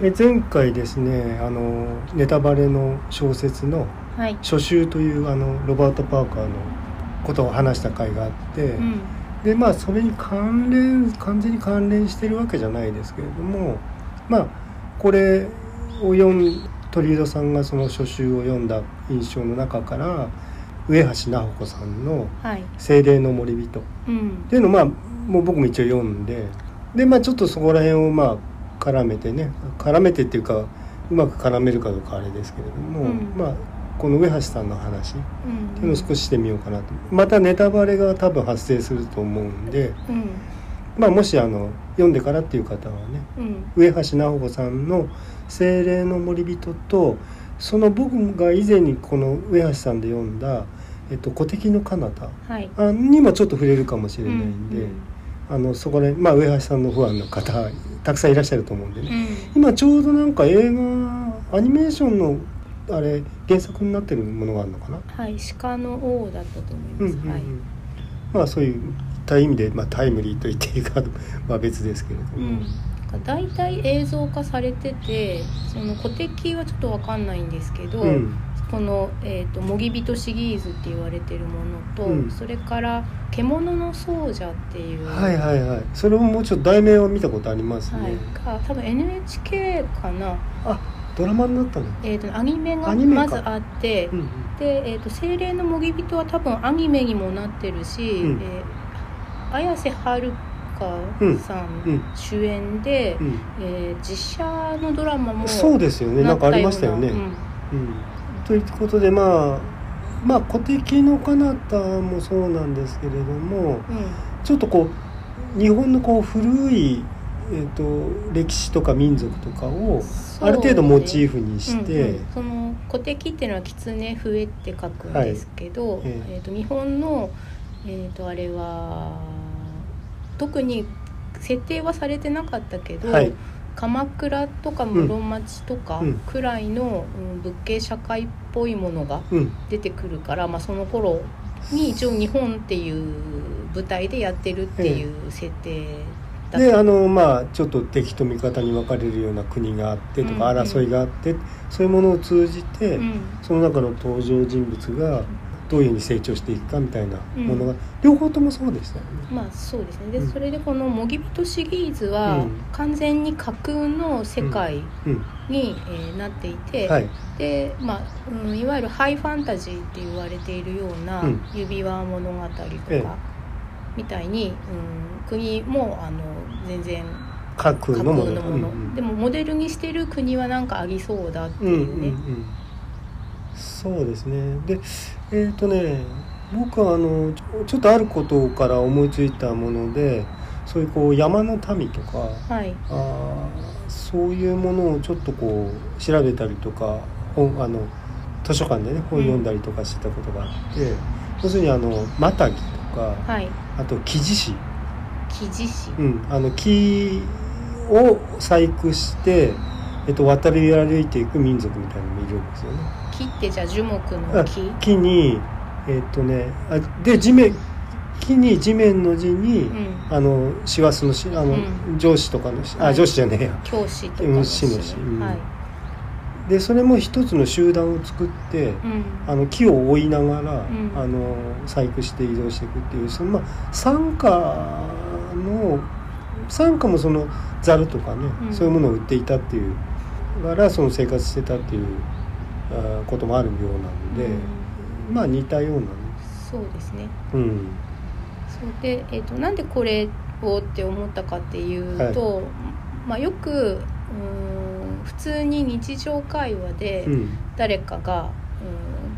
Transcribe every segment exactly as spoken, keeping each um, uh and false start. え前回ですね、あのネタバレの小説の初集という、はい、あのロバート・パーカーのことを話した回があって、うん、でまあそれに関連完全に関連してるわけじゃないですけれども、まあこれを読ん鳥居戸さんがその初集を読んだ印象の中から上橋菜穂子さんの「精霊の守り人」っていうのを、まあ、もう僕も一応読んで、で、まあ、ちょっとそこら辺をまあ絡めてね絡めてっていうかうまく絡めるかどうかあれですけれども、うん、まあこの上橋さんの話っていうのを少ししてみようかなと。またネタバレが多分発生すると思うんで、うん、まあ、もしあの読んでからっていう方はね、うん、上橋菜穂子さんの「精霊の守り人」とその僕が以前にこの上橋さんで読んだえっと、古敵の彼方、はい、にもちょっと触れるかもしれないんで、うんうん、あのそこで、まあ、上橋さんのファンの方たくさんいらっしゃると思うんでね、うん、今ちょうどなんか映画アニメーションのあれ原作になってるものがあるのかな、はい、鹿の王だったと思います、うんうんうん、はい、まあそういった意味で、まあ、タイムリーと言っていいかは別ですけれども、うん、だいたい映像化されてて、その古敵はちょっと分かんないんですけど、うん、この「えーと、もぎびとシリーズ」って言われてるものと、うん、それから「獣の奏者」っていう、はいはいはい、それももうちょっと題名を見たことありますね、はい、多分 エヌエイチケー かなあ、ドラマになったの、えーと、アニメがまずあって、うんうん、で、えーと、精霊のもぎびとは多分アニメにもなってるし、うん、えー、綾瀬はるさん主演で、うんうん、えー、実写のドラマもそうですよね、なんかありましたよね、うんうん、ということで、まあ、まあ古敵の彼方もそうなんですけれども、うん、ちょっとこう日本のこう古い、えーと、歴史とか民族とかをある程度モチーフにして、うんうん、その古敵っていうのは狐笛って書くんですけど、はい、えーえー、と日本の、えー、とあれは特に設定はされてなかったけど、はい、鎌倉とか室町とかくらいの仏系社会っぽいものが出てくるから、うん、まあ、その頃に一応日本っていう舞台でやってるっていう設定だった、ええ、で、あのまあちょっと敵と味方に分かれるような国があってとか争いがあって、うんうん、そういうものを通じて、うん、その中の登場人物がどういうふうに成長していくかみたいなものが、うん、両方ともそうでしたよね。まあそうですね。で、うん、それでこのもぎびとシリーズは完全に架空の世界に、うんうん、えー、なっていて、はい、で、まあ、うん、いわゆるハイファンタジーって言われているような指輪物語とかみたいに、うん、国もあの全然架空のもの、うんうん、でもモデルにしてる国はなんかありそうだっていうね。うんうんうん、そうですね。で、えーとね、僕はあのちょっとあることから思いついたもので、そういうこう山の民とか、はい、あそういうものをちょっとこう調べたりとか、本あの図書館でね本読んだりとかしてたことがあって、要するにあのマタギとか、はい、あと木地師、木地師、うん、あの木を細工して、えっと、渡り歩いていく民族みたいなのもいるんですよね。木ってじゃあ樹木の木？木に、えーとね、あで地面木に地面の字に、うん、あの師走の師、あの、うん、上司とかの師、あ上司じゃねえや、教師とかの師、うん、はい、でそれも一つの集団を作って、うん、あの木を追いながら、うん、あの細工して移動していくっていう、そのまあ傘下の傘下もそのざるとかね、うん、そういうものを売っていたっていうからその生活してたっていうこともあるようなので、うん、まあ似たような、ね、そうですね、うん、そうで、えーと、なんでこれをって思ったかっていうと、はい、まあ、よくうん普通に日常会話で誰かが、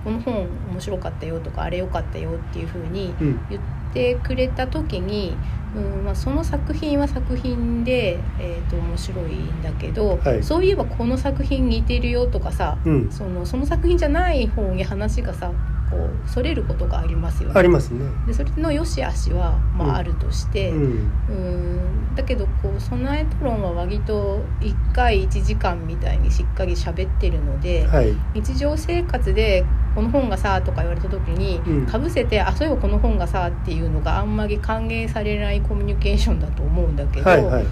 うん、うんこの本面白かったよとかあれ良かったよっていう風に言ってくれた時に、うん、まあ、その作品は作品で、えーと、面白いんだけど、はい、そういえばこの作品似てるよとかさ、うん、その、その作品じゃない方に話がさこうそれることがありますよね。ありますね。でそれの良し悪しは、まあ、うん、あるとして、うん、うんだけどこう備えトロンは割といっかいいちじかんみたいにしっかり喋ってるので、はい、日常生活でこの本がさとか言われた時にかぶ、うん、せてあそういえばこの本がさっていうのがあんまり歓迎されないコミュニケーションだと思うんだけど、はいはい、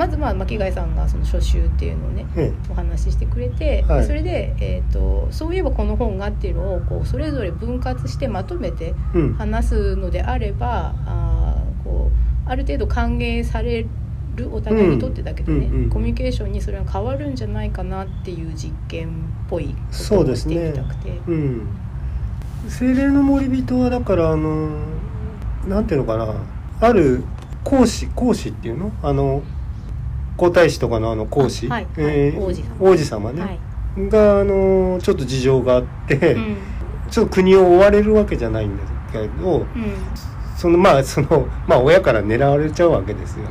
まずまあ巻貝さんがその初集っていうのをね、うん、お話ししてくれて、はい、それで、えー、とそういえばこの本がっていうのをこうそれぞれ分割してまとめて話すのであれば、うん、あ, こうある程度歓迎されるお互いにとってだけどね、うんうんうん、コミュニケーションにそれが変わるんじゃないかなっていう実験っぽいことをしてみたくて、うん、精霊の守り人はだからあのなんていうのかな、ある講師講師っていうのあの皇太子とかのあの講師、はいはい、えー、王子様ね、はい、があのちょっと事情があって、うん、ちょっと国を追われるわけじゃないんだけど、うん、そのまあそのまあ親から狙われちゃうわけですよね。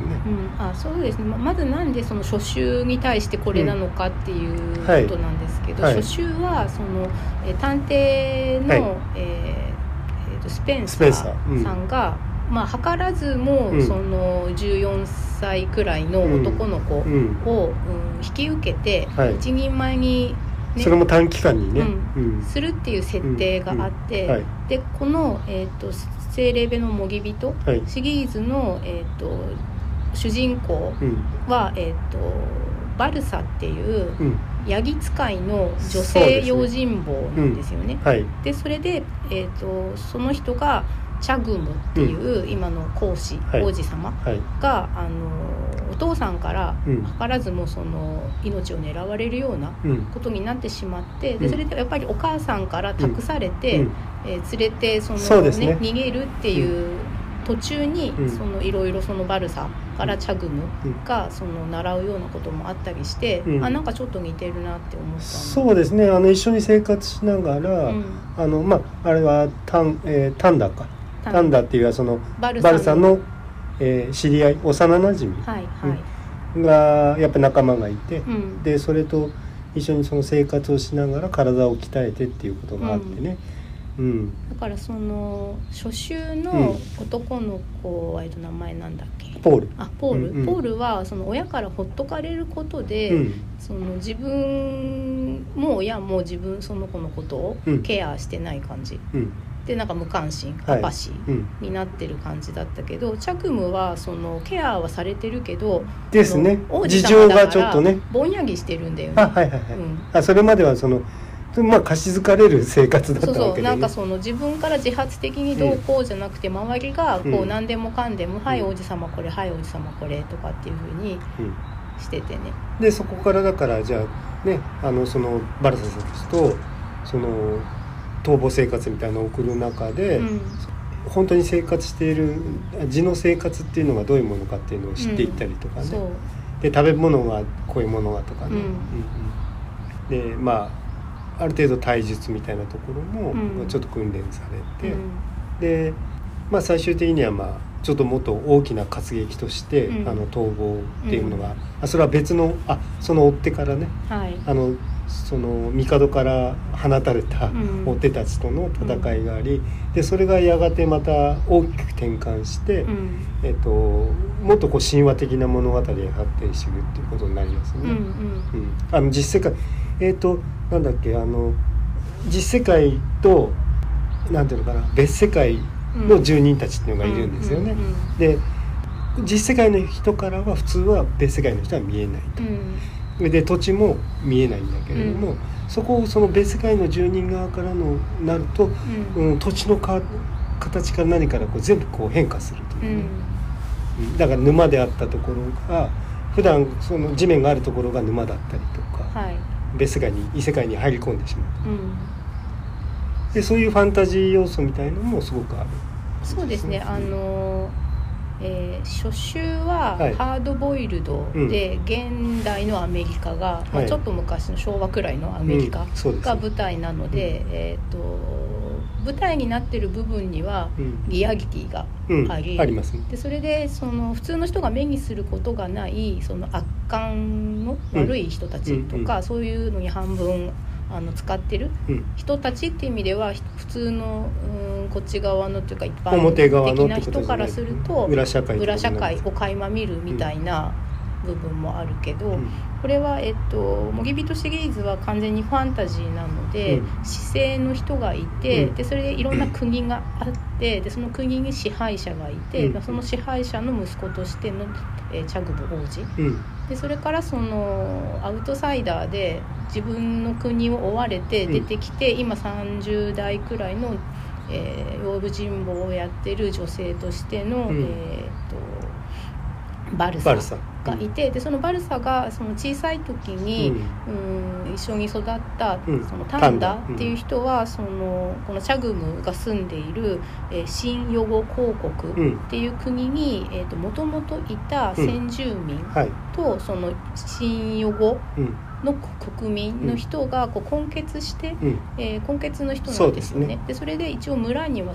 うん、あ、そうですね。まずなんでその初秋に対してこれなのかっていうことなんですけど、うん、はい、初秋はその探偵の、はい、えーえー、とスペンサーさんがまあ、図らずもそのじゅうよんさいくらいの男の子を引き受けて一人前に、ね、それも短期間にね、うん、するっていう設定があって、うんうん、はい、でこの、えーと「精霊の守り人」シリーズの、えーと主人公は、えーとバルサっていうヤギ使いの女性用心棒なんですよね。うん、はい、でそれで、えーとその人がチャグムっていう今の皇子、はい、王子様が、はい、あのお父さんから図らずもその命を狙われるようなことになってしまって、うん、でそれでやっぱりお母さんから託されて、うん、えー、連れてその、ね、そうですね、逃げるっていう途中にいろいろバルサからチャグムがその習うようなこともあったりして、うん、あなんかちょっと似てるなって思った。そうですね、あの一緒に生活しながら、うん、あのまああれはタン、えー、タンダかタンダっていうのはそのバルさんの、えー、知り合い幼なじみ、はいはい、がやっぱ仲間がいて、うん、でそれと一緒にその生活をしながら体を鍛えてっていうことがあってね、うんうん、だからその初秋の男の子は、うん、名前なんだっけ、ポール、あポール、うんうん、ポールはその親からほっとかれることで、うん、その自分も親も自分その子のことをケアしてない感じ、うんうん、でなんか無関心アパシーになってる感じだったけど、はい、うん、チャクムはそのケアはされてるけどですね、事情がちょっとねぼんやりしてるんだよね、あ、はいはいはい、うん、あそれまではそのまあ貸し付かれる生活だったわけで、ね、そうそう、なんかその自分から自発的にどうこうじゃなくて、うん、周りがこう何でもかんでも、うん、はい王子様これ、はい王子様これとかっていう風にしててね、うん、でそこからだからじゃあね、あのそのバルサさんとその逃亡生活みたいなのを送る中で、うん、本当に生活している地の生活っていうのがどういうものかっていうのを知っていったりとかね、うん、で食べ物がこういうものがとかね、うんうん、でまあある程度体術みたいなところもちょっと訓練されて、うん、で、まあ、最終的にはまあちょっともっと大きな活劇として、うん、あの逃亡っていうのが、うん、あそれは別のあその追ってからね、はい、あのその帝から放たれた追手たちとの戦いがあり、うん、でそれがやがてまた大きく転換して、うん、えっと、もっとこう神話的な物語に発展していくっていうことになりますね。うんうんうん、あの実世界、えっとなんだっけ、あの実世界となんていうのかな、別世界の住人たちっていうのがいるんですよね。うんうんうんうん、で実世界の人からは普通は別世界の人は見えないと。うん、で土地も見えないんだけれども、うん、そこをその別世界の住人側からのなると、うんうん、土地のか形から何からこう全部こう変化するというね、うん、だから沼であったところが普段その地面があるところが沼だったりとか、はい、別世界に異世界に入り込んでしまう、うん、でそういうファンタジー要素みたいのもすごくある。そうですね、あのーえー、初秋はハードボイルドで、はい、うん、現代のアメリカが、はい、まあ、ちょっと昔の昭和くらいのアメリカが舞台なので、うん、そうですね、えー、と舞台になってる部分にはリアリティがあり、うんうん、ありますね、でそれでその普通の人が目にすることがないその悪感の悪い人たちとか、うん、そういうのに半分あの使ってる人たちっていう意味では普通の、うん、こっち側のというか一般的な人からすると裏社会を垣間見るみたいな部分もあるけど、うん、これは、えっと、守り人シリーズは完全にファンタジーなので、うん、市政の人がいて、うん、でそれでいろんな国があって、でその国に支配者がいて、うん、その支配者の息子としてのえー、チャグブ王子、うん、でそれからそのアウトサイダーで自分の国を追われて出てきて、うん、今さんじゅう代くらいの、えー、養人坊をやってる女性としての、うん、えー、とバルサがいて、うん、でそのバルサがその小さい時に、うん、うーん一緒に育ったそのタンダっていう人は、うん、そのこのチャグムが住んでいる、えー、新ヨゴ公国っていう国に、うん、えー、ともともといた先住民と、うんはい、その新ヨゴ、うんの国民の人がこう根結して、うん、えー、根結の人なんですよね。 そうですね。でそれで一応村には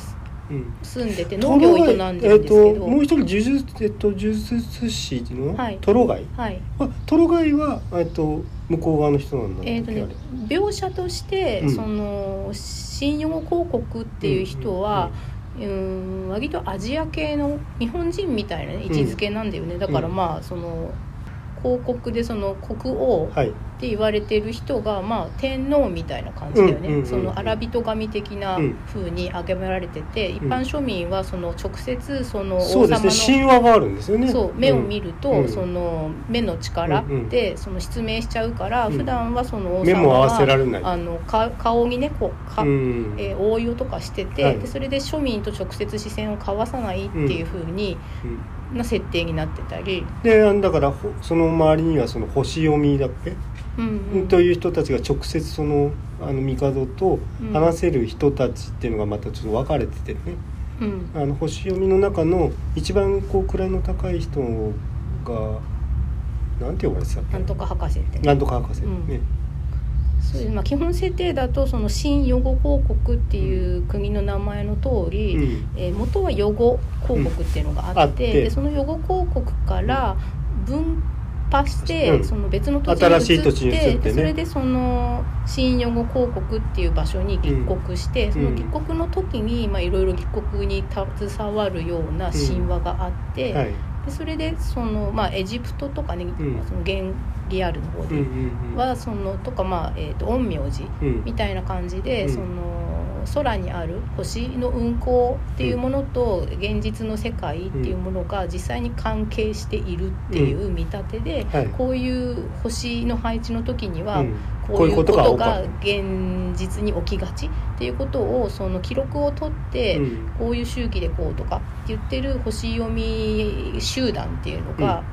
住んでて農業を営んでるんですけど、えー、ともう一人呪術、えー、と呪術師のトロガイ、はい、トロガイは、えー、と向こう側の人なんだっけ、えーとね、描写として、うん、その新ヨゴ公国っていう人は、うんうんうんうん、割とアジア系の日本人みたいな、ね、位置づけなんだよね、うん、だからまあその公国でその国王って言われてる人が、まあ天皇みたいな感じだよね、うんうんうん、その荒人神的な風に挙げられてて、うん、一般庶民はその直接その王様の、そうですね、神話があるんですよね。そう目を見ると、うん、その目の力でその失明しちゃうから、うん、普段はその王様が目も合わせられない、あの顔にねこう、うんえー、覆いをとかしてて、はい、でそれで庶民と直接視線を交わさないっていう風に、うんうんな設定になってたりで、だからその周りにはその星読みだっけ、うんうん、という人たちが直接そのあの帝と話せる人たちっていうのがまたちょっと分かれててね、うん、あの星読みの中の一番こう位の高い人がなんて呼ばれてたっけ、なんとか博士って、ね、なんとか博士ね、うんまあ、基本設定だとその新ヨゴ公国っていう国の名前の通り、うんえー、元はヨゴ公国っていうのがあって、うん、あってでそのヨゴ公国から分派して、うん、その別の土地に移って、新しい土地に移って、ね、でそれでその新ヨゴ公国っていう場所に立国して、うん、その立国の時にまあいろいろ立国に携わるような神話があって、うんはい、でそれでその、まあ、エジプトとかね、うん、その現リアルの方ではそのとかまあえーと陰陽師みたいな感じでその空にある星の運行っていうものと現実の世界っていうものが実際に関係しているっていう見立てでこういう星の配置の時にはこういうことが現実に起きがちっていうことをその記録を取ってこういう周期でこうとか言ってる星読み集団っていうのが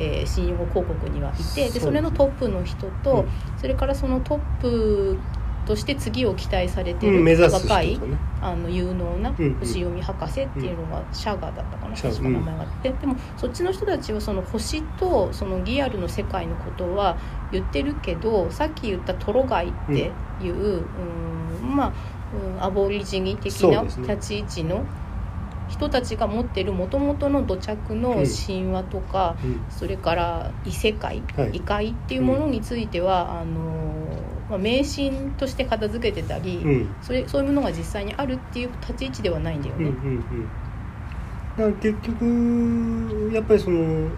えー、新ヨゴ公国にはいてでそれのトップの人と、うん、それからそのトップとして次を期待されている、うん、若い、ね、あの有能な星読み博士っていうのがシャガだったかな、うん、確か名前があって、うん、でもそっちの人たちはその星とそのリアルの世界のことは言ってるけどさっき言ったトロガイっていう、うん、うーんまあうんアボリジニ的な立ち位置の人たちが持っている元々の土着の神話とか、うん、それから異世界、はい、異界っていうものについては、うん、あのまあ、迷信として片付けてたり、うん、それそういうものが実際にあるっていう立ち位置ではないんだよね、うんうんうん、だから結局やっぱりその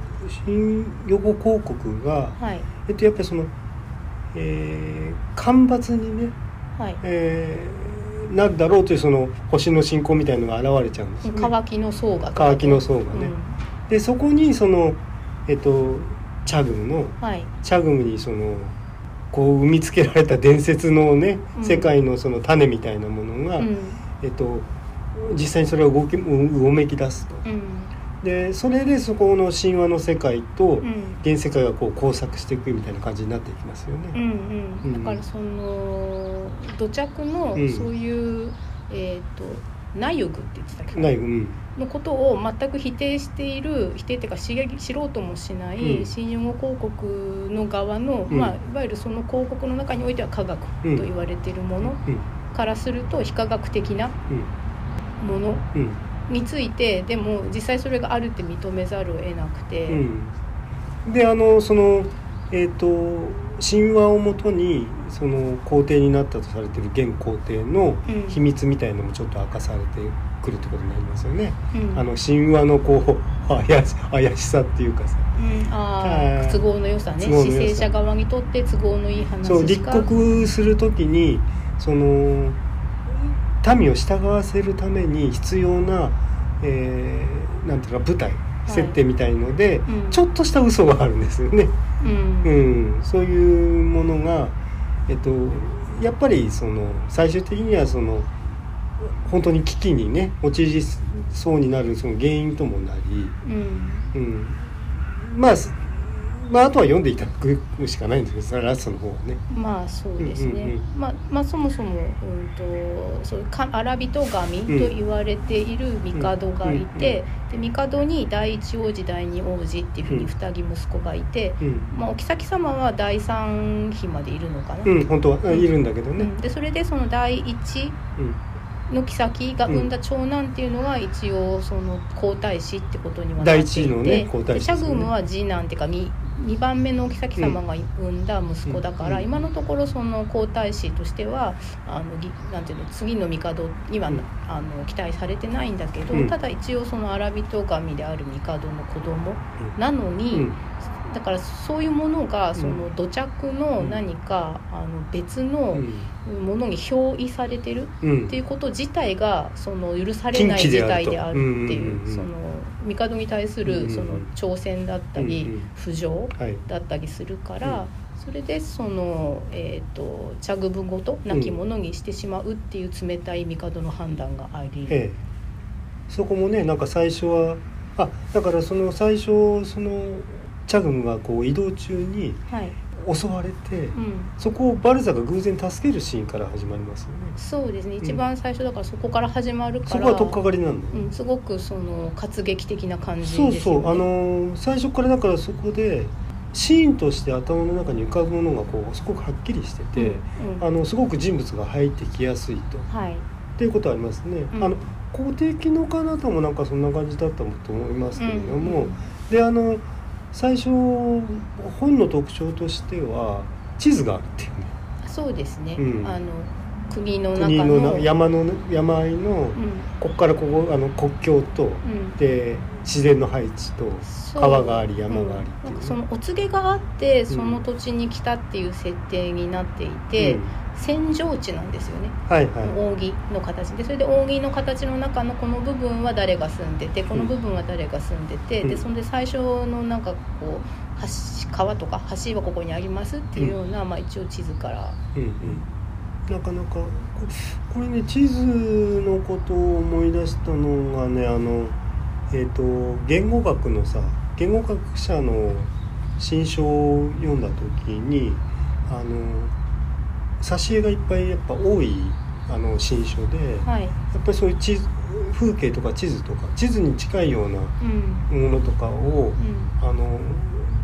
新ヨゴ公国が、はいえっと、やっぱりその、えー、干ばつにね、はいえーなるだろうというその星の信仰みたいなのが現れちゃうんですね。乾きの層が乾きの層がね、うん、でそこにその、えっと、チャグムの、はい、チャグムにそのこう産みつけられた伝説のね、うん、世界のその種みたいなものが、うんえっと、実際にそれを動きうごめき出すと、うん、でそれでそこの神話の世界と現世界がこう交錯していくみたいな感じになっていきますよね、うんうんうん、だからその土着のそういう、うんえー、とナユグって言ってたけど、うん、のことを全く否定している否定っていうか知ろうともしない新ヨゴ公国の側の、うんまあ、いわゆるその公国の中においては科学と言われているものからすると非科学的なものについてでも実際それがあるって認めざるを得なくて、うん、であのそのえーと神話をもとにその皇帝になったとされている現皇帝の秘密みたいなのもちょっと明かされてくるってことになりますよね、うん、あの神話のこう怪し、怪しさっていうかさ、うん、あ都合の良さね施政者側にとって都合のいい話しかそう立国するときにその民を従わせるために必要な、えー、なんていうか舞台設定みたいので、はいうん、ちょっとした嘘があるんですよね、うんうん、そういうものが、えっと、やっぱりその最終的にはその本当に危機にね陥りそうになるその原因ともなり、うんうん、まあまあ、あとは読んでいただくしかないんですけど、ラストの方はね。まあそうですね。うんうんうん、まあ、まあ、そもそも、うんと、そういう荒人神と言われている帝がいて、うん、で帝に第一王子、第二王子っていうふうに二人息子がいて、うんまあ、お妃様は第三妃までいるのかな。うん、本当はいるんだけどね。うん、でそれでその第一の妃が産んだ長男っていうのが一応その皇太子ってことにはなっていて、第一のね皇太子ですね。で、社群は次男っていうかに。にばんめのお妃様が産んだ息子だから、うん、今のところその皇太子としてはあのなんていうの次の帝には、うん、あの期待されてないんだけど、うん、ただ一応その荒人神である帝の子供なのに、うんうん、だからそういうものがその土着の何か、うん、あの別のものに憑依されてるっていうこと自体がその許されない事態であるっていう、その帝に対するその挑戦だったり浮上だったりするから、それでそのえっと茶具ごと亡き者にしてしまうっていう冷たい帝の判断があり、ええ、そこもねなんか最初はあだからその最初そのチャグムがこう移動中に襲われて、はいうん、そこをバルザが偶然助けるシーンから始まりますよね。そうですね、一番最初だからそこから始まるから、うん、そこは取っかかりなんだよ、うん、すごくその活劇的な感じですよね。そうそう、あのー、最初からだからそこでシーンとして頭の中に浮かぶものがこうすごくはっきりしてて、うんうん、あのすごく人物が入ってきやすいと、はい、っていうことはありますね、うん、あの皇帝紀の彼方もなんかそんな感じだったと思いますけれども、うんうん、であの最初本の特徴としては地図があるっていうね。そうですね、うん、あの国の中 の, の山の山あいの、うん、ここからここあの国境と、うん、で自然の配置と川があり山がありっていう、ねうん、なんかそのお告げがあってその土地に来たっていう設定になっていて、うん、扇状地なんですよね、はいはい、扇の形で、それで扇の形の中のこの部分は誰が住んでてこの部分は誰が住んでて、うん、でそれで最初のなんかこう橋川とか橋はここにありますっていうような、うんまあ、一応地図から、うんうんなかなかこれね地図のことを思い出したのがねあの、えー、と言語学のさ言語学者の新書を読んだ時にあの挿絵がいっぱいやっぱ多いあの新書で、はい、やっぱりそういう地図風景とか地図とか地図に近いようなものとかを、うん、あの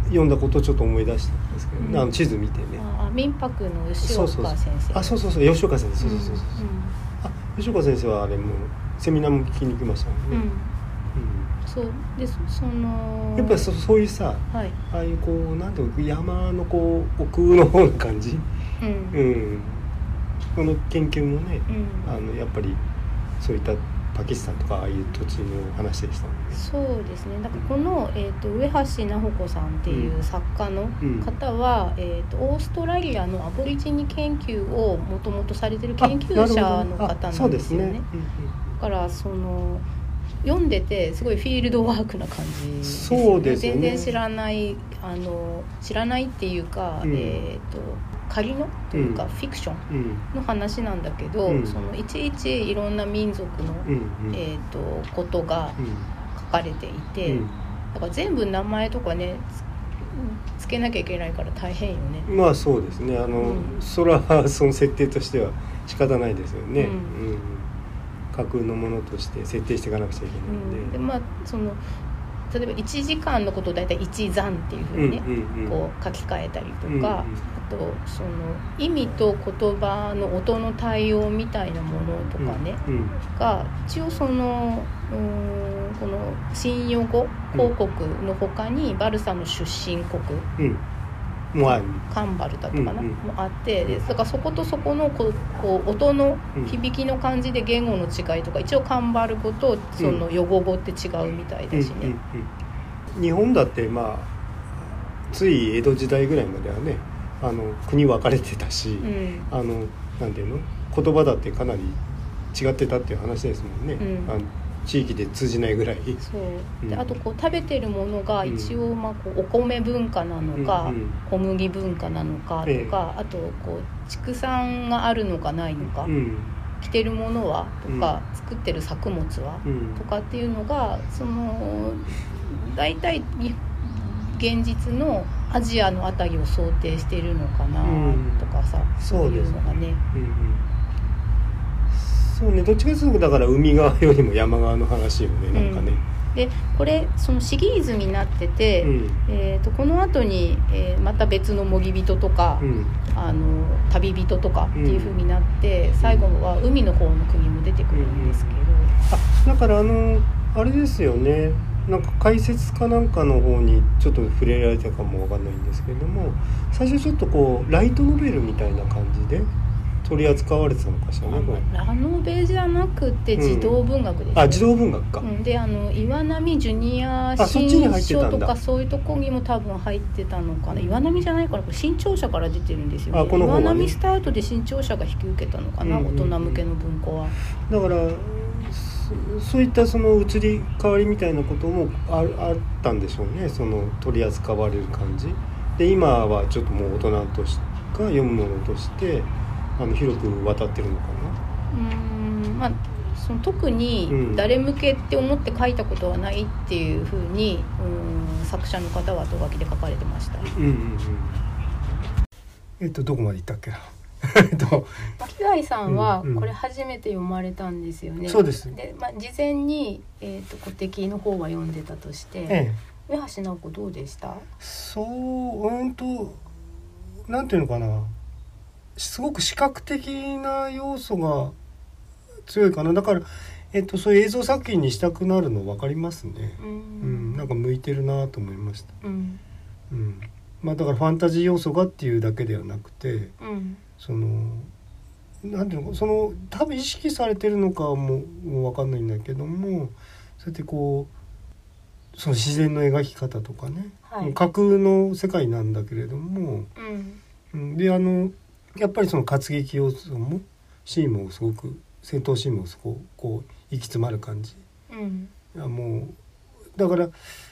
読んだことをちょっと思い出したんですけど、ねうん、あの地図見てねあ民泊の吉岡先生、あ、そうそうそう吉岡先生、そうそうそうそう、あ、吉岡先生はあれもセミナーも聞きに行きましたもんね、うんうん、そうでそのやっぱり そ, そういうさ、はい、ああいうこうなんていう山のこう奥の方の感じ、うんうん、この研究もね、うん、あのやっぱりそういったパキスタンとかああいう土地の話でした、ね、そうですね。だからこの、えー、と上橋菜穂子さんっていう作家の方は、うんえー、とオーストラリアのアボリジニ研究をもともとされてる研究者の方なんですよ ね, ね、うんうん、だからその読んでてすごいフィールドワークな感じですよ ね, そうですね。全然知らないあの知らないっていうか、うん、えっ、ー、と仮のというか、うん、フィクションの話なんだけど、うん、そのいちいちいろんな民族の、うんえー、とことが書かれていて、うん、だから全部名前とかね つ, つけなきゃいけないから大変よね。まあそうですねあの、うん、それはその設定としては仕方ないですよね、うんうん、架空のものとして設定していかなくちゃいけないんで、うんでまあ、その例えばいちじかんのことをだいたい一残っていうふうにね、うんうん、こう書き換えたりとか、うんうん、あとその意味と言葉の音の対応みたいなものとかね、うんうん、が一応そのうーんこの新用語公国の他にバルサの出身国、うんうん、カンバルだったかな、うんうん、もあってでだからそことそこのこうこう音の響きの感じで言語の違いとか一応カンバル語とそのヨゴ語って違うみたいだしね、うんうんうん、日本だってまあつい江戸時代ぐらいまではねあの国分かれてたし、うん、あのなんていうの言葉だってかなり違ってたっていう話ですもんね、うん、あの地域で通じないぐらい。そうで、うん、あとこう食べてるものが一応まあこうお米文化なのか、うんうん、小麦文化なのかとか、ええ、あとこう畜産があるのかないのか、うん、着てるものはとか、うん、作ってる作物は、うん、とかっていうのがそのだいたい現実のアジアのあたりを想定してるのかなとかさ、うん、そういうのがね。うんうんそうね、どっちかというとだから海側よりも山側の話よね、なんかね、うん、でこれそのシリーズになってて、うんえー、とこの後に、えー、また別の森人とか、うん、あの旅人とかっていう風になって、うん、最後は海の方の国も出てくるんですけど、うんうん、あだからあのあれですよね、なんか解説かなんかの方にちょっと触れられたかもわかんないんですけれども、最初ちょっとこうライトノベルみたいな感じで取り扱われてたのかしらね。ラノベじゃなくて児童文学です、ねうん、あ児童文学か、うん、であの岩波ジュニア新書とかそういうとこにも多分入ってたのかな。岩波じゃないからこれ新潮社から出てるんですよ、ねあこの方ね、岩波スタートで新潮社が引き受けたのかな、うんうんうん、大人向けの文庫は。だからそういったその移り変わりみたいなことも あ, あったんでしょうね、その取り扱われる感じで。今はちょっともう大人としか読むものとしてあの広く渡ってるのかな。うーん、まあ、その特に誰向けって思って書いたことはないっていうふうに、うん、うーん作者の方はと書きで書かれてました、うんうんうん、えっとどこまで行ったっけな木大さんはこれ初めて読まれたんですよね、うんうん、そうですで、まあ、事前に、えー、と古敵の方は読んでたとして、ええ、上橋直子どうでした？そう、うんとなんていうのかな、すごく視覚的な要素が強いかな。だから、えっと、そういう映像作品にしたくなるの分かりますね、うんうん、なんか向いてるなと思いました、うんうんまあ、だからファンタジー要素がっていうだけではなくて、うん、そのなんていうのかその多分意識されてるのかも分かんないんだけども、そうやってこうその自然の描き方とかね、はい、架空の世界なんだけれども、うん、であのやっぱりその活劇要素もシーンもすごく戦闘シーンもすごくこう行き詰まる感じ、うん、もうだから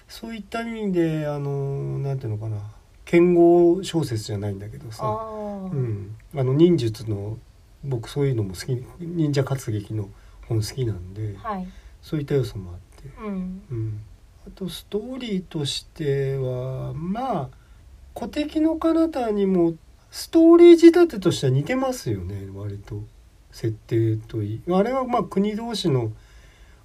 そういった意味であのなんていうのかな剣豪小説じゃないんだけどさあ、うん、あの忍術の僕そういうのも好き、忍者活劇の本好きなんで、はい、そういった要素もあって、うんうん、あとストーリーとしてはまあ古敵の彼方にもストーリー仕立てとしては似てますよね、割と設定といいあれはまあ国同士の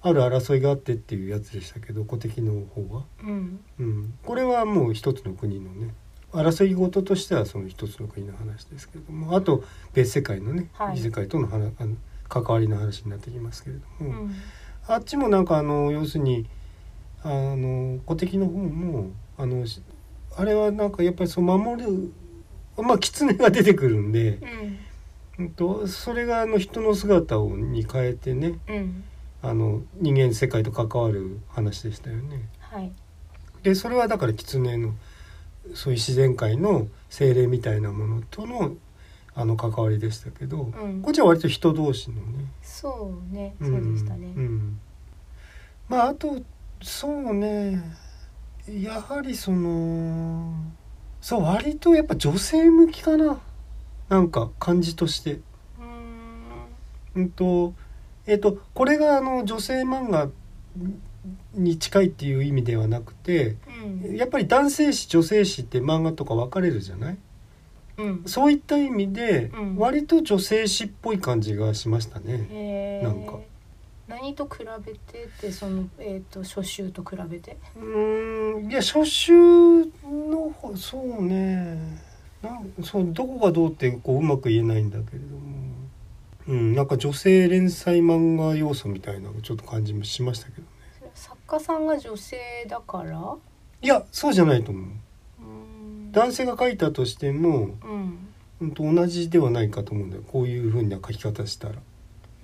ある争いがあってっていうやつでしたけど、古敵の方は、うんうん、これはもう一つの国のね争い事としてはその一つの国の話ですけれども、あと別世界のね、はい、異世界との話あの関わりの話になってきますけれども、うん、あっちもなんかあの要するにあの古敵の方もあのあれはなんかやっぱりそう守るまあ、狐が出てくるんで、うん、とそれがあの人の姿をに変えてね、うん、あの人間世界と関わる話でしたよね、はい、でそれはだから狐のそういう自然界の精霊みたいなものとのあの関わりでしたけど、うん、こっちは割と人同士のねそうね、うん、そうでしたね、うん、まああとそうねやはりそのそう割とやっぱ女性向きかな、なんか感じとしてうーん、えっと、えっと、これがあの女性漫画に近いっていう意味ではなくて、うん、やっぱり男性誌女性誌って漫画とか分かれるじゃない、うん、そういった意味で割と女性誌っぽい感じがしましたね、うん、なんか何と比べてってその、えー、と初秋と比べてうーんいや初秋の方そうねなんそうどこがどうってこううまく言えないんだけれども、うん、なんか女性連載漫画要素みたいなちょっと感じもしましたけどね。作家さんが女性だからいやそうじゃないと思う、 うん男性が書いたとしても、うん、と同じではないかと思うんだよ、こういう風な書き方したら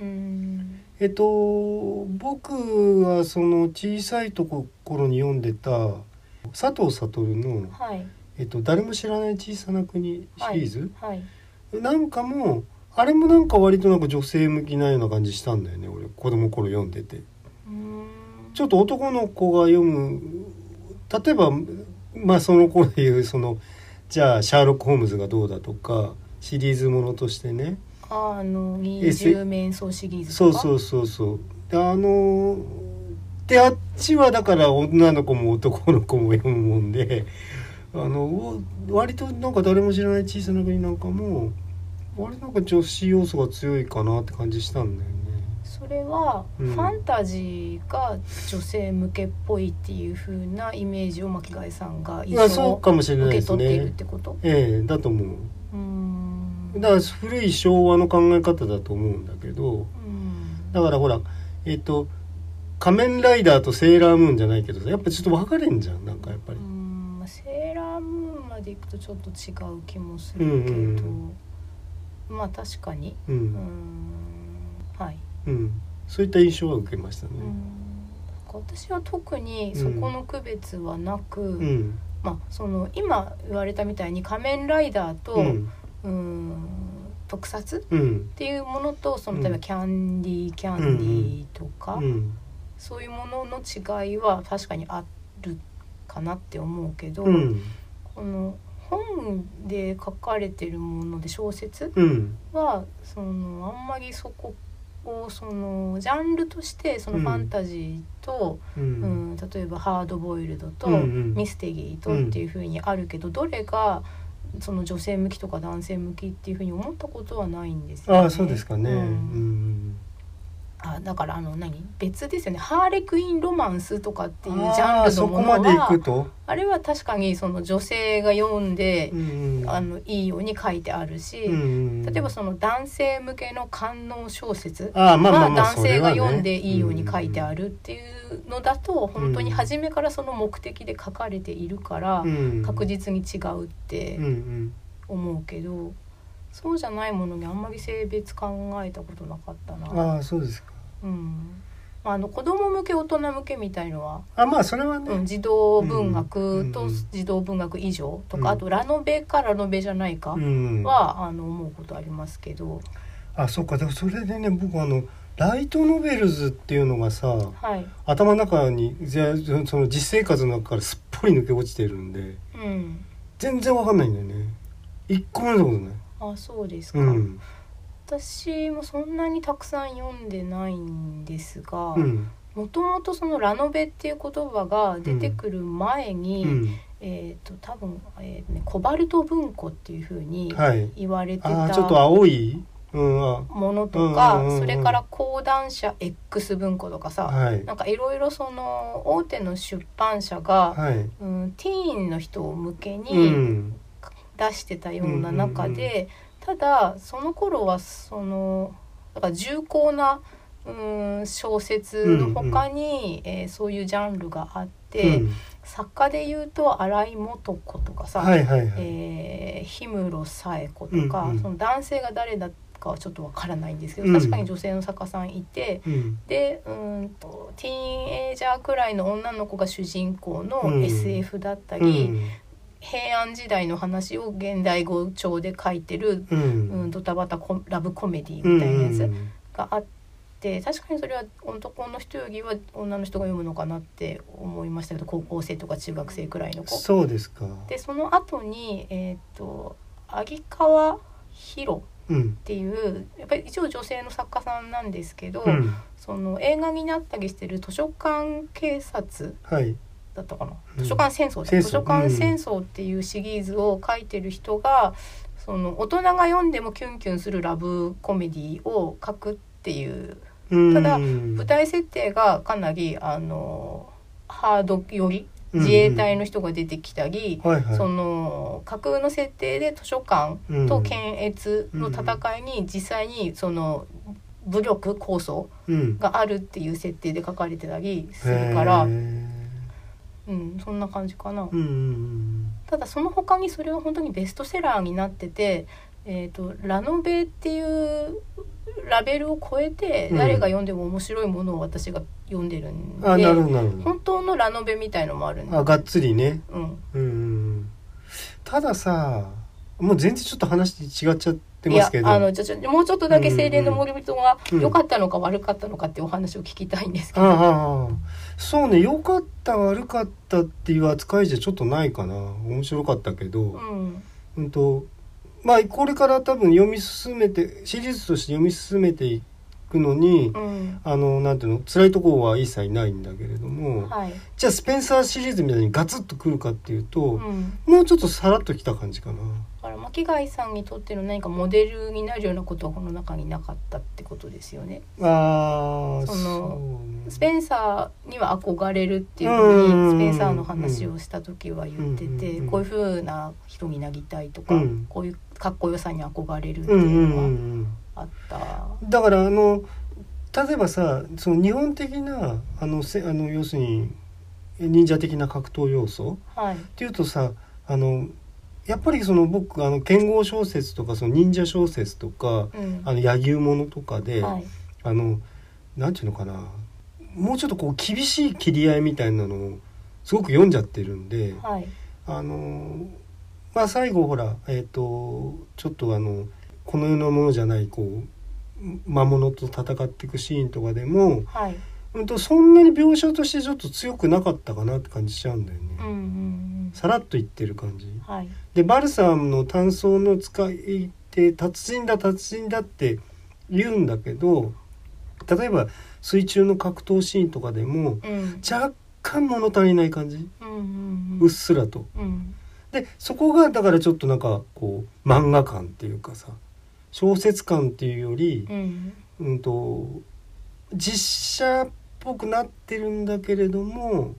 うんえっと、僕はその小さいところに読んでた佐藤悟の、はいえっと「誰も知らない小さな国」シリーズ、はいはい、なんかもあれもなんか割となんか女性向きなような感じしたんだよね、俺子供頃読んでて。うーんちょっと男の子が読む、例えば、まあ、その子でいうそのじゃあシャーロック・ホームズがどうだとかシリーズものとしてね、あのにじゅう面相シリーズとか、そうそうそうそう、あのであっちはだから女の子も男の子も読むもんで、あの割となんか誰も知らない小さな国なんかも割となんか女子要素が強いかなって感じしたんだよね。それはファンタジーが女性向けっぽいっていう風なイメージを巻貝さんが印象を受け取っているってこと？ええ、だと思う。うーん、だから古い昭和の考え方だと思うんだけど、うん、だからほらえっと仮面ライダーとセーラームーンじゃないけどさ、やっぱちょっと分かれんじゃん、なんかやっぱり。うーん、セーラームーンまで行くとちょっと違う気もするけど、うんうん、まあ確かに、うん、うーん、はい、うん、そういった印象は受けましたね。うん、私は特にそこの区別はなく、うん、まあ、その今言われたみたいに仮面ライダーと、うん、うーん特撮、うん、っていうものと、その例えばキャンディーキャンディーとか、うんうん、そういうものの違いは確かにあるかなって思うけど、うん、この本で書かれてるもので小説は、うん、そのあんまりそこそのジャンルとしてそのファンタジーと、うんうん、例えばハードボイルドとミステリーとっていう風にあるけど、うん、どれがその女性向きとか男性向きっていう風に思ったことはないんですよね。ああ、そうですかね、うんうん、あ、だからあの何別ですよね。ハーレクインロマンスとかっていうジャンルのものは あ, そこまで行くとあれは確かにその女性が読んで、うん、あのいいように書いてあるし、うん、例えばその男性向けの官能小説は男性が読んでいいように書いてあるっていうのだと、本当に初めからその目的で書かれているから確実に違うって思うけど、そうじゃないものにあんまり性別考えたことなかったな。あ、そうですか。うん、あの子供向け大人向けみたいのは、あ、まあそれはね、うん、児童文学と児童文学以上とか、うん、あとラノベかラノベじゃないかは、うん、あの思うことありますけど。あ、そうか。でもそれでね、僕あのライトノベルズっていうのがさ、はい、頭の中にその実生活の中からすっぽり抜け落ちてるんで、うん、全然わかんないんだよね。一個も読んだことない。あ、そうですか。うん、私もそんなにたくさん読んでないんですが、もともとそのラノベっていう言葉が出てくる前に、うん、えーと多分、えーね、コバルト文庫っていう風に言われてた、はい、あ、ちょっと青いものとか、うんうんうんうん、それから講談社 X 文庫とかさ、はい、なんかいろいろその大手の出版社が、はい、うん、ティーンの人を向けに出してたような中で、うんうんうん、ただその頃はそのだから重厚なうーん小説の他に、うんうん、えー、そういうジャンルがあって、うん、作家でいうと荒井素子とかさ、はいはいはい、えー、氷室冴え子とか、うんうん、その男性が誰だかはちょっとわからないんですけど、うん、確かに女性の作家さんいて、うん、でうーんとティーンエイジャーくらいの女の子が主人公の エスエフ だったり、うんうん、平安時代の話を現代語調で書いてる、うんうん、ドタバタコラブコメディみたいなやつがあって、うん、確かにそれは男の人よりは女の人が読むのかなって思いましたけど、高校生とか中学生くらいの子。そうですか。でその後に、えー、っと有川博っていう、うん、やっぱり一応女性の作家さんなんですけど、うん、その映画になったりしてる図書館警察、はい、だったかな、図書館戦争、うん、図書館戦争っていうシリーズを書いてる人が、うん、その大人が読んでもキュンキュンするラブコメディを書くっていう、うん、ただ舞台設定がかなりあのハードより自衛隊の人が出てきたり、うん、はいはい、その架空の設定で図書館と検閲の戦いに実際にその武力抗争があるっていう設定で書かれてたりするから、うん、うん、そんな感じかな、うんうんうん、ただその他にそれは本当にベストセラーになってて、えーと、ラノベっていうラベルを超えて誰が読んでも面白いものを私が読んでるんで、うん、あ、なるほどなるほど、本当のラノベみたいのもあるんで、あ、がっつりね、うん、うん、たださ、もう全然ちょっと話違っちゃってますけど、いやあのちょもうちょっとだけ青蓮の森人が良かったのか悪かったのかっていうお話を聞きたいんですけど、うんうん、ああそうね、良かった悪かったっていう扱いじゃちょっとないかな。面白かったけど、うん、うんとまあこれから多分読み進めてシリーズとして読み進めていくのに、うん、あのなんていうの辛いところは一切ないんだけれども、はい、じゃあスペンサーシリーズみたいにガツッとくるかっていうと、うん、もうちょっとさらっときた感じかな。だから巻貝さんにとっての何かモデルになるようなことはこの中になかったってことですよね。あそのそうスペンサーには憧れるっていうふうにスペンサーの話をした時は言ってて、こういうふうな人になりたいとか、うん、こういうかっこよさに憧れるっていうのはあった、うんうん、だからあの例えばさその日本的なあのせあの要するに忍者的な格闘要素、はい、っていうとさあのやっぱりその僕あの剣豪小説とかその忍者小説とか、うん、あの柳生物とかで、はい、あのなんていうのかなもうちょっとこう厳しい切り合いみたいなのをすごく読んじゃってるんで、はい、あのまあ最後ほらえっとちょっとあのこの世のものじゃないこう魔物と戦っていくシーンとかでも、はい、うんとそんなに描写としてちょっと強くなかったかなって感じしちゃうんだよね。うんうんさらっと言ってる感じ、はい、でバルサムの単装の使い手達人だ達人だって言うんだけど、例えば水中の格闘シーンとかでも、うん、若干物足りない感じ、うんうんうん、うっすらと、うん、でそこがだからちょっとなんかこう漫画感っていうかさ小説感っていうより、うんうん、と実写っぽくなってるんだけれども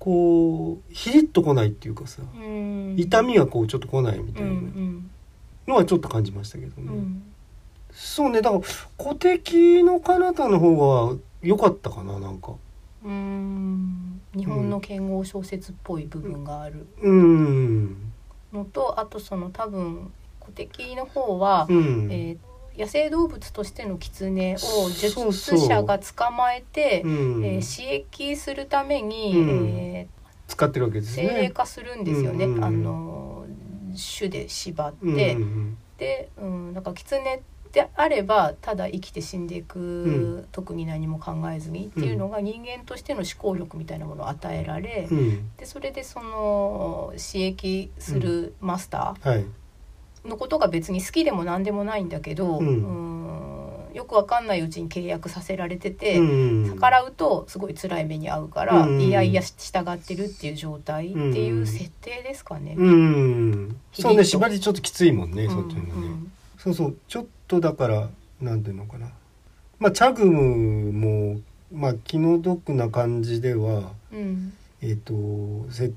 こうヒリッと来ないっていうかさ、うん、痛みがこうちょっと来ないみたいなのはちょっと感じましたけどね、うん、そうねだから古敵の彼方の方が良かったかな。なんかうーん日本の剣豪小説っぽい部分があるのと、うん、あとその多分古敵の方は、うんえー野生動物としての狐を術者が捕まえてそうそう、うんえー、刺激するために、うんえー、使ってるわけですね。精霊化するんですよね、うんうん、あの種で縛って、うんうん、で、うん、なんか狐であればただ生きて死んでいく、うん、特に何も考えずにっていうのが人間としての思考力みたいなものを与えられ、うん、でそれでその刺激するマスター、うんはいのことが別に好きでも何でもないんだけど、うん、うーんよくわかんないうちに契約させられてて、うん、逆らうとすごい辛い目に遭うから、うん、いやいや従ってるっていう状態っていう設定ですかね、うん、そうね縛りちょっときついもんね、うん、そっちのね、うん、そうそうちょっとだからなんていうのかなまあチャグムもまあ気の毒な感じでは、うん、えっと設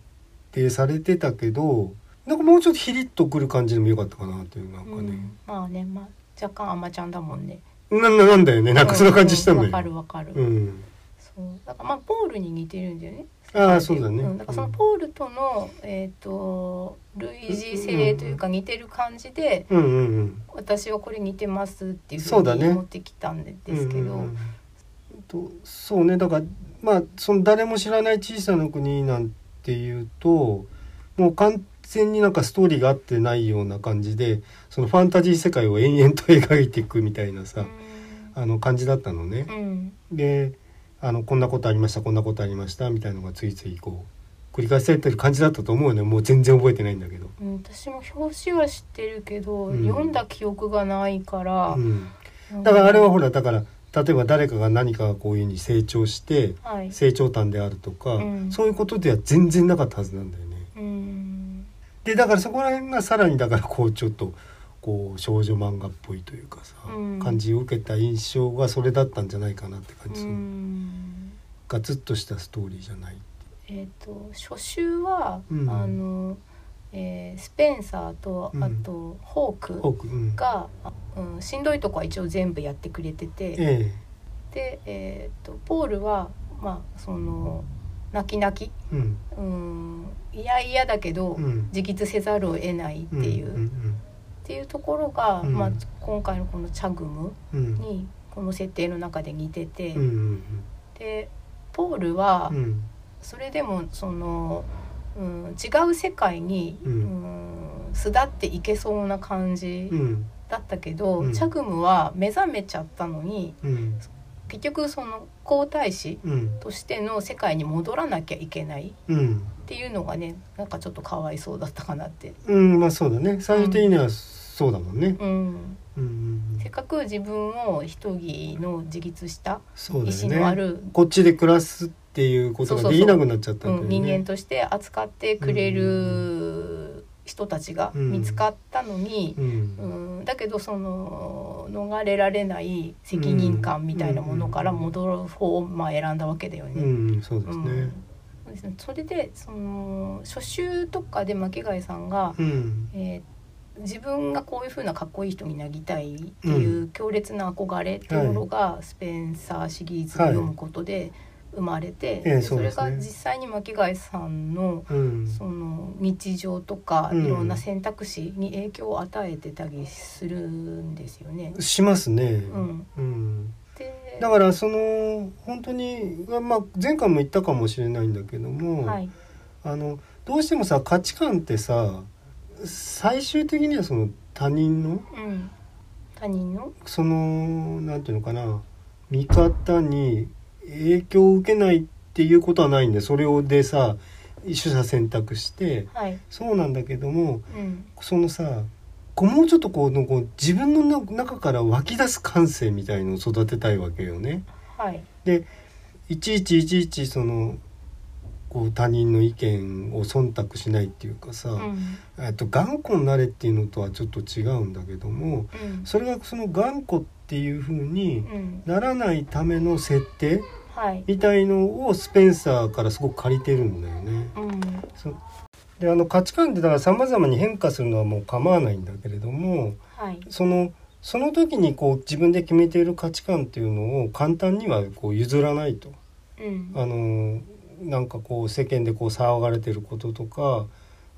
定されてたけどなんかもうちょっとヒリッとくる感じでも良かったかなというなんかね、うん、まあね、まあ、若干あまちゃんだもんね な, なんだよねなんかそんな感じしたのよわ、うんうん、かるわかる、うん、そうだからまあポールに似てるんだよね。ああそうだね、うん、だからそのポールとの、うん、えっ、ー、と類似性というか似てる感じで、うんうんうん、私はこれ似てますっていうふうに持ってきたんですけど、うんうん、とそうねだからまあその誰も知らない小さな国なんていうともう簡完全になんかストーリーが合ってないような感じでそのファンタジー世界を延々と描いていくみたいなさ、うん、あの感じだったのね、うん、であのこんなことありましたこんなことありましたみたいなのがついついこう繰り返されてる感じだったと思うね。もう全然覚えてないんだけど、うん、私も表紙は知ってるけど、うん、読んだ記憶がないから、うんうん、だからあれはほらだから例えば誰かが何かこういう風に成長して、はい、成長譚であるとか、うん、そういうことでは全然なかったはずなんだよね、うんでだからそこら辺がさらにだからこうちょっとこう少女漫画っぽいというかさ、うん、感じを受けた印象がそれだったんじゃないかなって感じする、うん、ガツッとしたストーリーじゃないっていう、えーと、初週は、うん、あの、えー、スペンサーと、うん、あとホークが、うんうん、しんどいとこは一応全部やってくれてて、えー、で、えーと、ポールはまあその泣き泣き、うん、うーんいやいやだけど、うん、自立せざるを得ないっていう、うんうんうん、っていうところが、うんまあ、今回のこのチャグムにこの設定の中で似てて、うんうんうん、でポールはそれでもその、うん、違う世界に、うんうん、巣立っていけそうな感じだったけど、うん、チャグムは目覚めちゃったのに、うん、結局その皇太子としての世界に戻らなきゃいけないっていうのがね、なんかちょっとかわいそうだったかなって、うん、まあそうだね、最終的にはそうだもんね、うんうんうん、せっかく自分を一義の自立した意志のある、ね、こっちで暮らすっていうことができなくなっちゃったんだよね。人間として扱ってくれる人たちが見つかったのに、うんうんうん、だけどその逃れられない責任感みたいなものから戻る方をまあ選んだわけだよね、うんうん、そうですね、うんそうですね。それでその初秋とかで巻貝さんが、うんえー自分がこういう風なかっこいい人になりたいっていう強烈な憧れっていうのがスペンサーシリーズを読むことで生まれて、はいはい、それが実際に巻貝さんのその日常とかいろんな選択肢に影響を与えてたりするんですよね、うん、しますね、うんうん、でだからその本当に、まあ、前回も言ったかもしれないんだけども、はい、あのどうしてもさ価値観ってさ最終的にはその他人の、うん、他人のそのなんていうのかな見方に影響を受けないっていうことはないんで、それをでさ取捨選択して、はい、そうなんだけども、うん、そのさこうもうちょっとこうのこう自分の中から湧き出す感性みたいのを育てたいわけよね、はい、でいちいちいちいちそのこう他人の意見を忖度しないっていうかさ、うん、えっと頑固になれっていうのとはちょっと違うんだけども、うん、それがその頑固っていう風にならないための設定みたいのをスペンサーからすごく借りてるんだよね、うん、そであの価値観ってだから様々に変化するのはもう構わないんだけれども、はい、そのその時にこう自分で決めている価値観っていうのを簡単にはこう譲らないと、うん、あのなんかこう世間でこう騒がれてることとか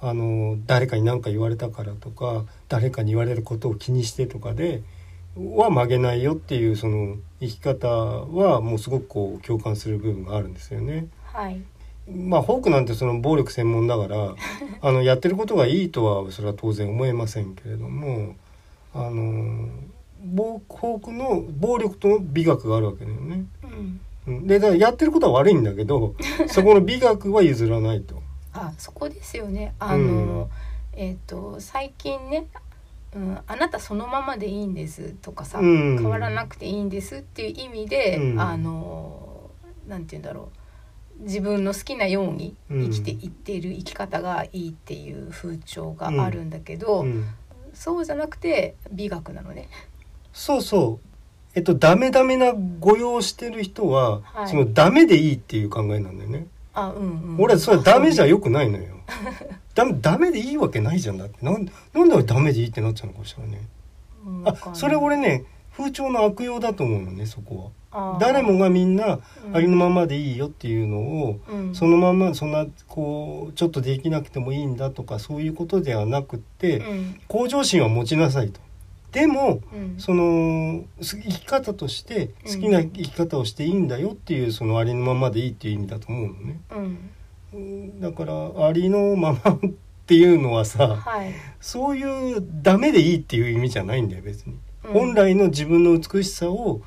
あの誰かに何か言われたからとか誰かに言われることを気にしてとかでは曲げないよっていうその生き方はもうすごくこう共感する部分があるんですよね、はい、まあホークなんてその暴力専門だからあのやってることがいいとはそれは当然思えませんけれどもあのホークの暴力と美学があるわけだよね、うんでだからやってることは悪いんだけどそこの美学は譲らないとあそこですよねあの、うんえー、と最近ね、うん「あなたそのままでいいんです」とかさ、うん、変わらなくていいんですっていう意味で、うん、あのなんて言うんだろう自分の好きなように生きていっている生き方がいいっていう風潮があるんだけど、うんうん、そうじゃなくて美学なのね。そうそうえっと、ダメダメな御用してる人は、はい、そのダメでいいっていう考えなんだよね。あ、うんうん、俺はそれはダメじゃよくないのよダメ、ダメでいいわけないじゃんだってなん、なんでダメでいいってなっちゃうのかしらね、うん、あそれ俺ね風潮の悪用だと思うのねそこは。誰もがみんなありのままでいいよっていうのを、うん、そのままそんなこうちょっとできなくてもいいんだとかそういうことではなくって、うん、向上心は持ちなさいと。でも、うん、その生き方として好きな生き方をしていいんだよっていう、うん、そのありのままでいいっていう意味だと思うのね、うん、だからありのままっていうのはさ、はい、そういうダメでいいっていう意味じゃないんだよ別に、うん、本来の自分の美しさを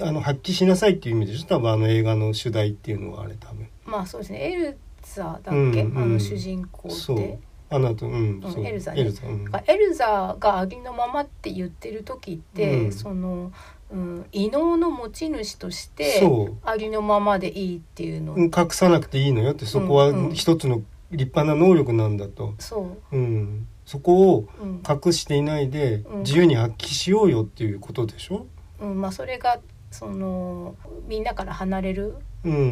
あの発揮しなさいっていう意味でしょ多分あの映画の主題っていうのはあれ多分まあそうですねエルザだっけ、うんうん、あの主人公ってそうあの後、うんうん、エルザねエルザ、うん、エルザがありのままって言ってる時って、うんそのうん、異能の持ち主としてありのままでいいっていうの隠さなくていいのよってそこは一つの立派な能力なんだと、うんうんうん、そこを隠していないで自由に発揮しようよっていうことでしょ、うんうんまあ、それがそのみんなから離れる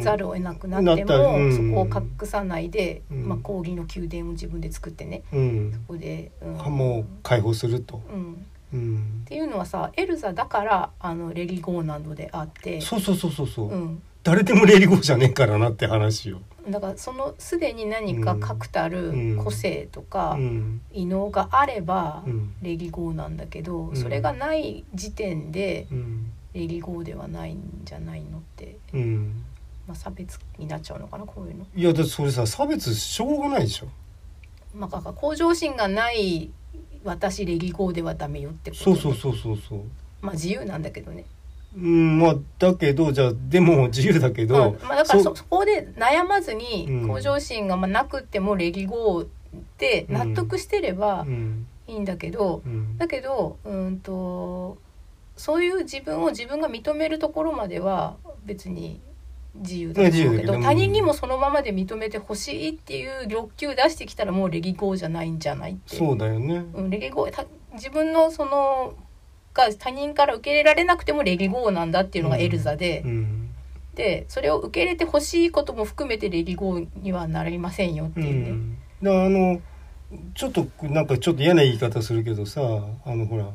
ざるを得なくなっても、うん、そこを隠さないで、うんまあ、氷の宮殿を自分で作ってね、うん、そこで、うん、もう解放すると、うんうん、っていうのはさエルザだからあのレリゴーなどであってそうそうそうそうそう、うん、誰でもレリゴーじゃねえからなって話よだからそのすでに何か確たる個性とか異能があればレリゴーなんだけど、うん、それがない時点で、うんレリゴーではないんじゃないのって、うんまあ、差別になっちゃうのかなこういうのいやだってそれさ差別しょうがないでしょ、まあ、向上心がない私レギ校ではダメよってこと、ね、そうそうそうそう、まあ自由なんだけどね、うん、まあだけどじゃあでも自由だけど、うんまあ、だから そ, そ, そこで悩まずに、うん、向上心がまあなくてもレギ号で納得してればいいんだけど、うんうん、だけどうんとそういう自分を自分が認めるところまでは別に自由だけど、うん、他人にもそのままで認めてほしいっていう欲求出してきたらもうレギ号じゃないんじゃないって。そうだよね、うん、レギ号自分のそのが他人から受け入れられなくてもレギ号なんだっていうのがエルザで、うんうん、でそれを受け入れてほしいことも含めてレギ号にはなりませんよっていうね、うん、だからあのちょっとなんかちょっと嫌な言い方するけどさ、あのほら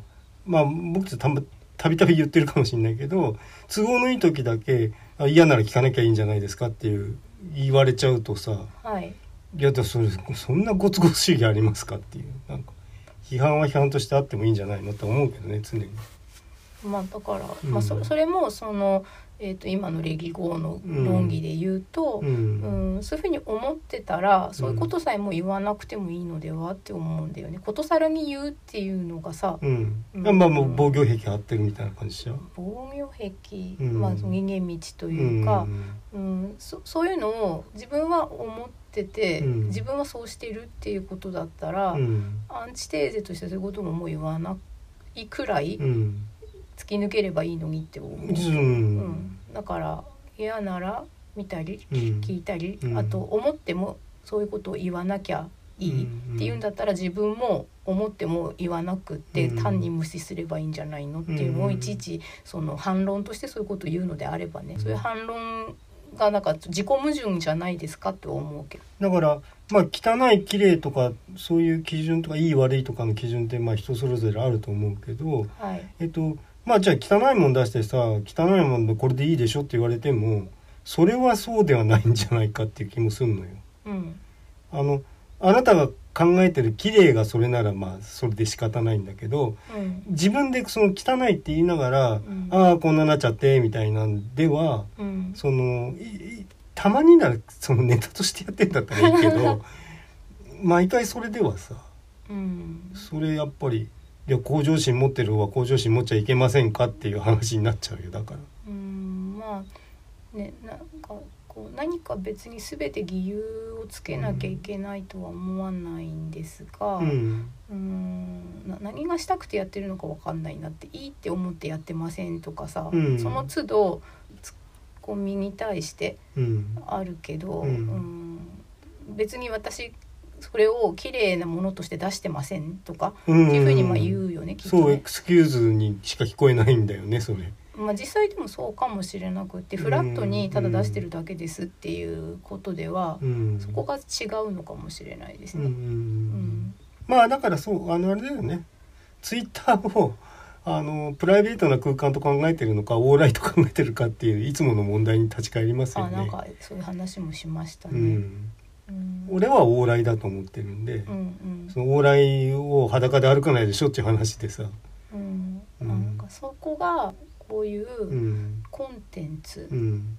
まあ僕たちたびたび言ってるかもしれないけど、都合のいい時だけ嫌なら聞かなきゃいいんじゃないですかっていう言われちゃうとさ、はい、いやそれそんなごつごつ主義ありますかっていう、なんか批判は批判としてあってもいいんじゃないのと思うけどね常に。まあだから、うんまあ、そ, それもその、えー、と今のレギ号の論議で言うと、うんうんうん、そういうふうに思ってたらそういうことさえも言わなくてもいいのではって思うんだよね、うん、ことさらに言うっていうのがさ、うんうん、まあもう防御壁張ってるみたいな感じしちゃう、防御壁、まあ、逃げ道というか、うんうんうん、そ, そういうのを自分は思っててて、うん、自分はそうしてるっていうことだったら、うん、アンチテーゼとしてそういうことももう言わないくらい突き抜ければいいのにって思う、うんうん、だから嫌なら見たり聞いたり、うん、あと思ってもそういうことを言わなきゃいいっていうんだったら自分も思っても言わなくって単に無視すればいいんじゃないのっていうのをいちいちその反論としてそういうことを言うのであればね、そういう反論がなんか自己矛盾じゃないですかって思うけど、だからまあ汚い綺麗とかそういう基準とかいい悪いとかの基準ってまあ人それぞれあると思うけど、はい、えっとまあ、じゃあ汚いもん出してさ汚いもんこれでいいでしょって言われてもそれはそうではないんじゃないかっていう気もするのよ、うん、あのあなたが考えてる綺麗がそれならまあそれで仕方ないんだけど、うん、自分でその汚いって言いながら、うん、ああこんななっちゃってみたいなんでは、うん、そのたまにならそのネタとしてやってんだったらいいけど毎回それではさ、うん、それやっぱりいや向上心持ってる方は向上心持っちゃいけませんかっていう話になっちゃうよだから、うん、まあねなんか何か別に全て理由をつけなきゃいけないとは思わないんですが、うん、うーんな何がしたくてやってるのか分かんないなっていいって思ってやってませんとかさ、うん、その都度ツッコミに対してあるけど、うんうん、別に私それを綺麗なものとして出してませんとかっていうふうにまあ言うよね、きっとね、そうエクスキューズにしか聞こえないんだよねそれ。まあ、実際でもそうかもしれなくてフラットにただ出してるだけですっていうことでは、うん、そこが違うのかもしれないですね、うんうん、まあだからそうあのあれだよね、ツイッターをあのプライベートな空間と考えてるのかオーライと考えてるかっていういつもの問題に立ち返りますよね。あなんかそういう話もしましたね、うんうん、俺はオーライだと思ってるんで、うんうん、そのオーライを裸で歩かないでしょっていう話でさ、うんうん、なんかそこがこういうコンテンツで、うん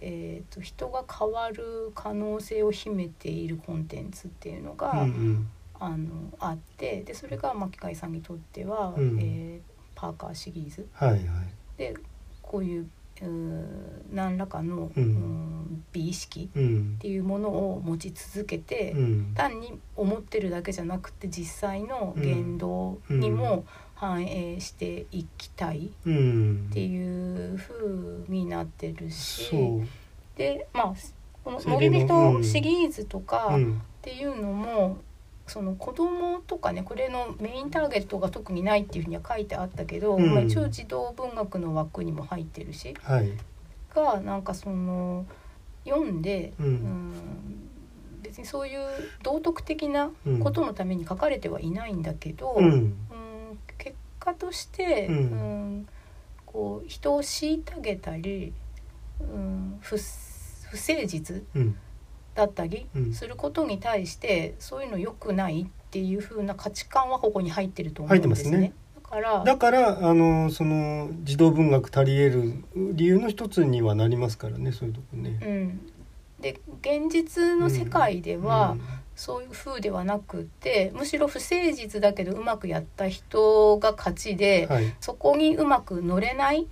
えー、と人が変わる可能性を秘めているコンテンツっていうのが、うんうん、あのあってでそれが巻貝さんにとっては、うんえー、パーカーシリーズ、はいはい、でこういう、うー何らかの、うんうん、美意識っていうものを持ち続けて、うん、単に思ってるだけじゃなくて実際の言動にも、うんうん反映していきたいっていう風になってるし、うん、でまあこの森人シリーズとかっていうのもその子供とかねこれのメインターゲットが特にないっていう風には書いてあったけど、うんまあ、一応児童文学の枠にも入ってるし、はい、がなんかその読んで、うんうん別にそういう道徳的なことのために書かれてはいないんだけど、うん結果として、うんうん、こう人を虐げたり、うん、不, 不誠実だったりすることに対して、うん、そういうの良くないっていう風な価値観はここに入ってると思うんですね。入ってますね。だから、だからあのその児童文学足りえる理由の一つにはなりますからねそういうとこね、うん、で現実の世界では、うんうんそういう風ではなくて、むしろ不誠実だけどうまくやった人が勝ちで、はい、そこにうまく乗れないっ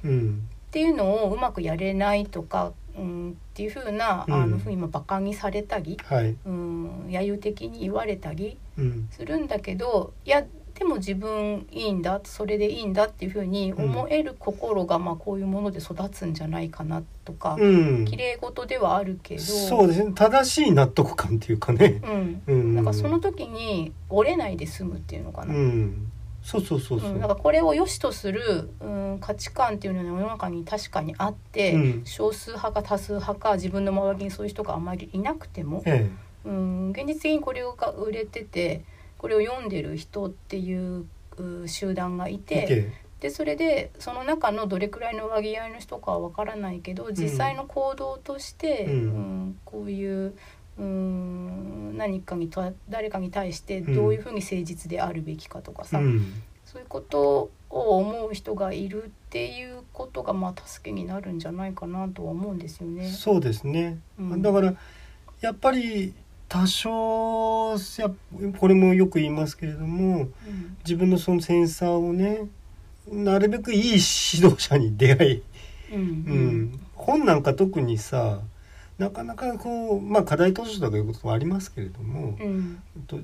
ていうのをうまくやれないとか、うん、っていう風な、うん、あの今バカにされたり、はい、うん、揶揄的に言われたりするんだけど、うん、いやでも自分いいんだ、それでいいんだっていう風に思える心が、まあこういうもので育つんじゃないかなとか、うん、綺麗事ではあるけど、そうですね、正しい納得感っていうかね、うんうん、なんかその時に折れないで済むっていうのかな、うん、そうそうそうそう、うん、なんかこれを良しとする、うん、価値観っていうのが世の中に確かにあって、うん、少数派か多数派か自分の周りにそういう人があまりいなくても、ええ、うん、現実的にこれが売れてて、これを読んでる人っていう集団がいて、でそれでその中のどれくらいの割合の人かは分からないけど、実際の行動として、うんうん、こういう、うん、何かにと誰かに対してどういうふうに誠実であるべきかとかさ、うん、そういうことを思う人がいるっていうことが、まあ助けになるんじゃないかなとは思うんですよね。そうですね、うん、だからやっぱり多少や、これもよく言いますけれども、うん、自分のその繊細をね、なるべくいい指導者に出会い、うんうんうん、本なんか特にさ、なかなかこう、まあ課題図書とかいうこともありますけれども、うん、と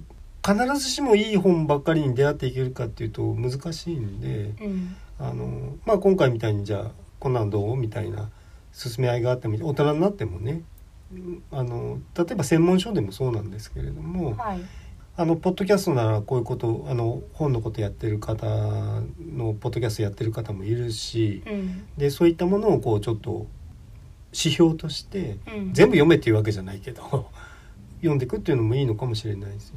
必ずしもいい本ばっかりに出会っていけるかっていうと難しいんで、うん、あのまあ今回みたいにじゃあこんなんどうみたいな勧め合いがあっても、大人になってもね、あの例えば専門書でもそうなんですけれども、はい、あのポッドキャストならこういうこと、あの本のことやってる方のポッドキャストやってる方もいるし、うん、でそういったものをこうちょっと指標として、うん、全部読めっていうわけじゃないけど読んでいくっていうのもいいのかもしれないですよ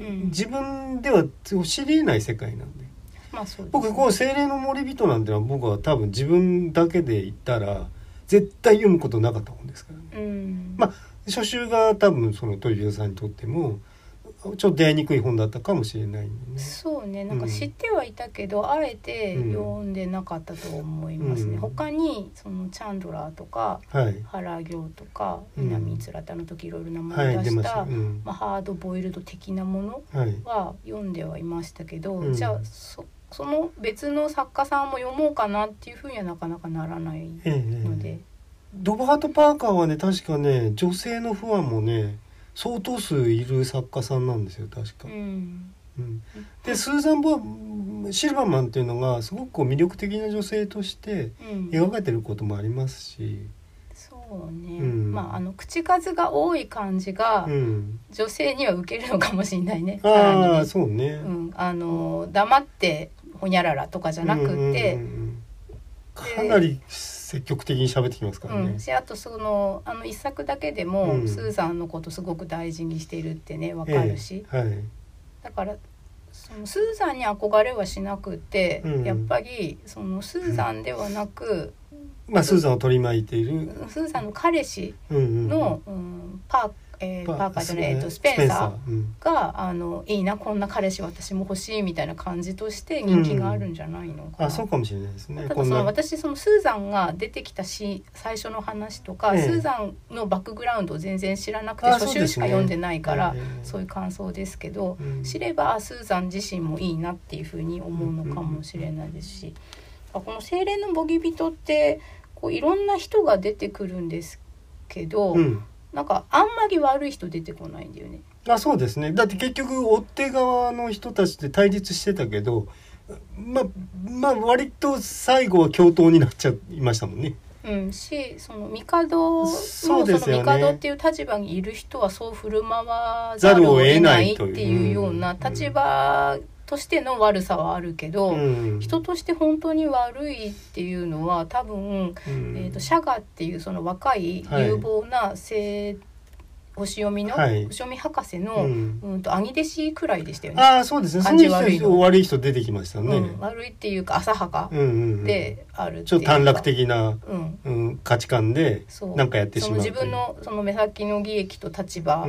ね、うん、自分では知り得ない世界なんで、まあそうですね、僕こう精霊の守り人なんてのは、僕は多分自分だけで言ったら絶対読むことなかった本ですからね、うん、まあ初週が多分その鳥獣さんにとってもちょっと出会いにくい本だったかもしれないんでね。そうね、なんか知ってはいたけど、うん、あえて読んでなかったと思いますね、うん、他にそのチャンドラーとか、はい、原行とか南つらたの時いろいろ名前出した、はい、出ました、うん、まあ、ハードボイルド的なものは読んではいましたけど、はい、じゃあそその別の作家さんも読もうかなっていうふうにはなかなかならないので、ええ、ロバート・パーカーはね、確かね、女性のファンもね相当数いる作家さんなんですよ、確か、うんうん、でスーザン・ボーシルバーマンっていうのがすごくこう魅力的な女性として描かれてることもありますし、そうね、うん、まああの口数が多い感じが女性には受けるのかもしれないね、うん、ああそうね、うん、あの黙ってほにゃららとかじゃなくて、うんうんうん、かなり積極的に喋ってきますからね、うん、しあとそのあの一作だけでも、うん、スーさんのことすごく大事にしているってね分かるし、ええ、はい、だからそのスーさんに憧れはしなくて、うん、やっぱりそのスーさんではなく、うん、まあスーさんを取り巻いているスーさんの彼氏の、うんうんうん、パークえー、パーカーじゃない、えっと、スペンサーが、うん、あのいいな、こんな彼氏私も欲しいみたいな感じとして人気があるんじゃないのかな、うん、あそうかもしれないですね。ただその私そのスーザンが出てきたし最初の話とか、ええ、スーザンのバックグラウンドを全然知らなくて初週しか読んでないからそう、ね、そういう感想ですけど、ええ、知ればスーザン自身もいいなっていうふうに思うのかもしれないですし、うん、この精霊の守り人ってこういろんな人が出てくるんですけど、うん、なんかあんまり悪い人出てこないんだよね。あ、そうですね。だって結局追手側の人たちで対立してたけど、まあまあ割と最後は共闘になっちゃいましたもんね。うん、しその帝もその帝っていう立場にいる人はそう振る舞わざるを得ないっていうような立場としての悪さはあるけど、うん、人として本当に悪いっていうのは多分、うん、えー、とシャガっていうその若い有望な星、はい、星読みの、はい、星読み博士の、うんうん、と兄弟子くらいでしたよね。あ、そうですね。感じ悪いの、その人悪い人出てきましたね、うん、悪いっていうか浅はかであるっていうか、うんうんうん、ちょっと短絡的な、うんうん、価値観で何かやってしまう、その自分のその目先の利益と立場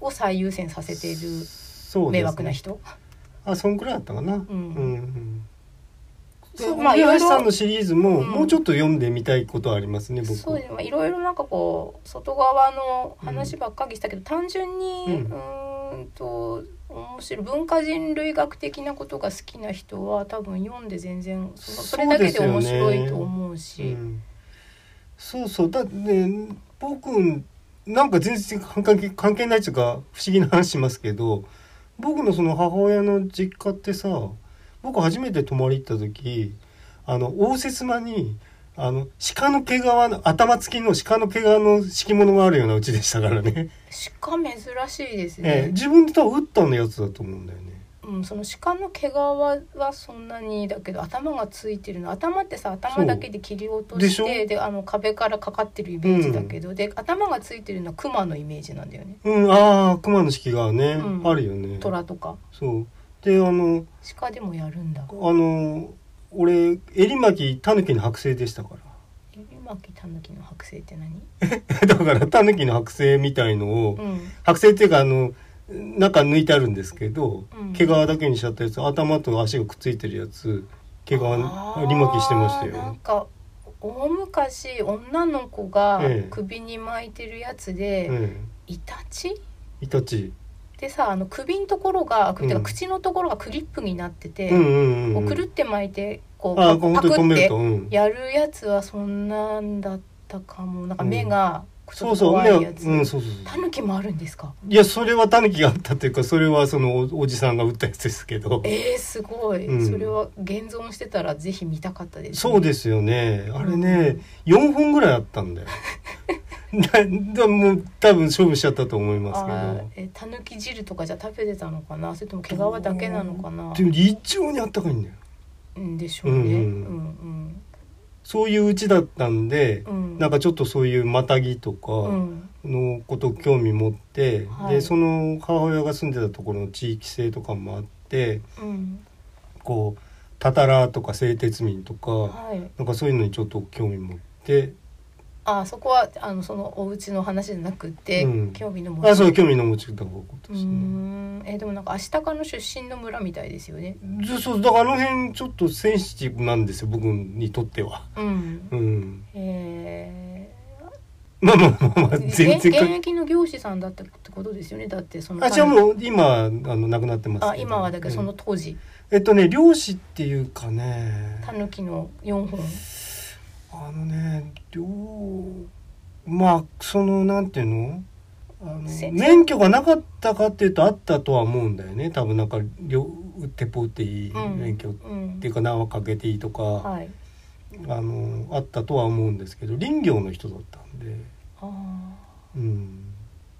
を最優先させている迷惑な人、うんうん、あ、そんくらいだったかな、うんうんうん、まあいろいろさんのシリーズも、うん、もうちょっと読んでみたいことはありますね僕。そうですね、まあ、いろいろなんかこう外側の話ばっかりしたけど、うん、単純に、うん、うーんと面白い文化人類学的なことが好きな人は多分読んで全然 そ, それだけで面白いと思うし、うん、そうそうだね。僕なんか全然関 係, 関係ないというか不思議な話しますけど、僕のその母親の実家ってさ、僕初めて泊まり行った時あの応接間にあの鹿の毛皮の頭付きの鹿の毛皮の敷物があるようなうちでしたからね。鹿珍しいですね、ええ、自分で多分ウッタンのやつだと思うんだよね、うん、その鹿の毛皮はそんなにだけど頭がついてるの、頭ってさ頭だけで切り落として で, であの壁からかかってるイメージだけど、うん、で頭がついてるのは熊のイメージなんだよね、うん、ああ熊の敷がね、うん、あるよね、虎とか。そうであの鹿でもやるんだ。あの俺襟巻きタヌキの剥製でしたから。襟巻きタヌキの剥製って何？だからタヌキの剥製みたいのを、うん、剥製っていうかあの中抜いてあるんですけど、うん、毛皮だけにしちゃったやつ、頭と足がくっついてるやつ毛皮の襟巻きしてましたよ。なんか大昔女の子が首に巻いてるやつで、ええ、イタチ？イタチでさあの首のところが、首とか口のところがクリップになってて、うんうんうんうん、くるって巻いてこうパクってやるやつはそんなんだったかも。なんか目がちょっと怖いやつ。タヌキもあるんですか？いやそれはタヌキがあったというかそれはその お, おじさんが打ったやつですけど。えー、すごい、うん、それは現存してたらぜひ見たかったです、ね、そうですよね。あれね、うん、よんほんぐらいあったんだよ。だもう多分勝負しちゃったと思いますけど。えタヌキ汁とかじゃ食べてたのかな、それとも毛皮だけなのかな。でも一常にあったかいんだよ。んでしょうね、うんうんうん、そういううちだったんで、うん、なんかちょっとそういうマタギとかのこと興味持って、うん、でその母親が住んでたところの地域性とかもあって、うん、こうタタラとか製鉄民とか、はい、なんかそういうのにちょっと興味持って。ああそこはあのそのお家の話じゃなくて、うん、興味の持ち。あそう興味の持ち方がことですね。うーんえでもなんか足高の出身の村みたいですよね。そうだからあの辺ちょっとセンシティブなんですよ僕にとっては。うん。うん、へえ。まあまあまあまあ全然。現役の漁師さんだったってことですよね。だってその。あじゃあもう今あの亡くなってますけど。あ今はだけどその当時、うん。えっとね漁師っていうかね。タヌキのよんほん。あのね、両まあそのなんていう の, あの免許がなかったかっていうとあったとは思うんだよね。多分なんか両鉄砲っていい、うん、免許っていうか縄かけていいとか、はい、あのあったとは思うんですけど、林業の人だったんで、あうん、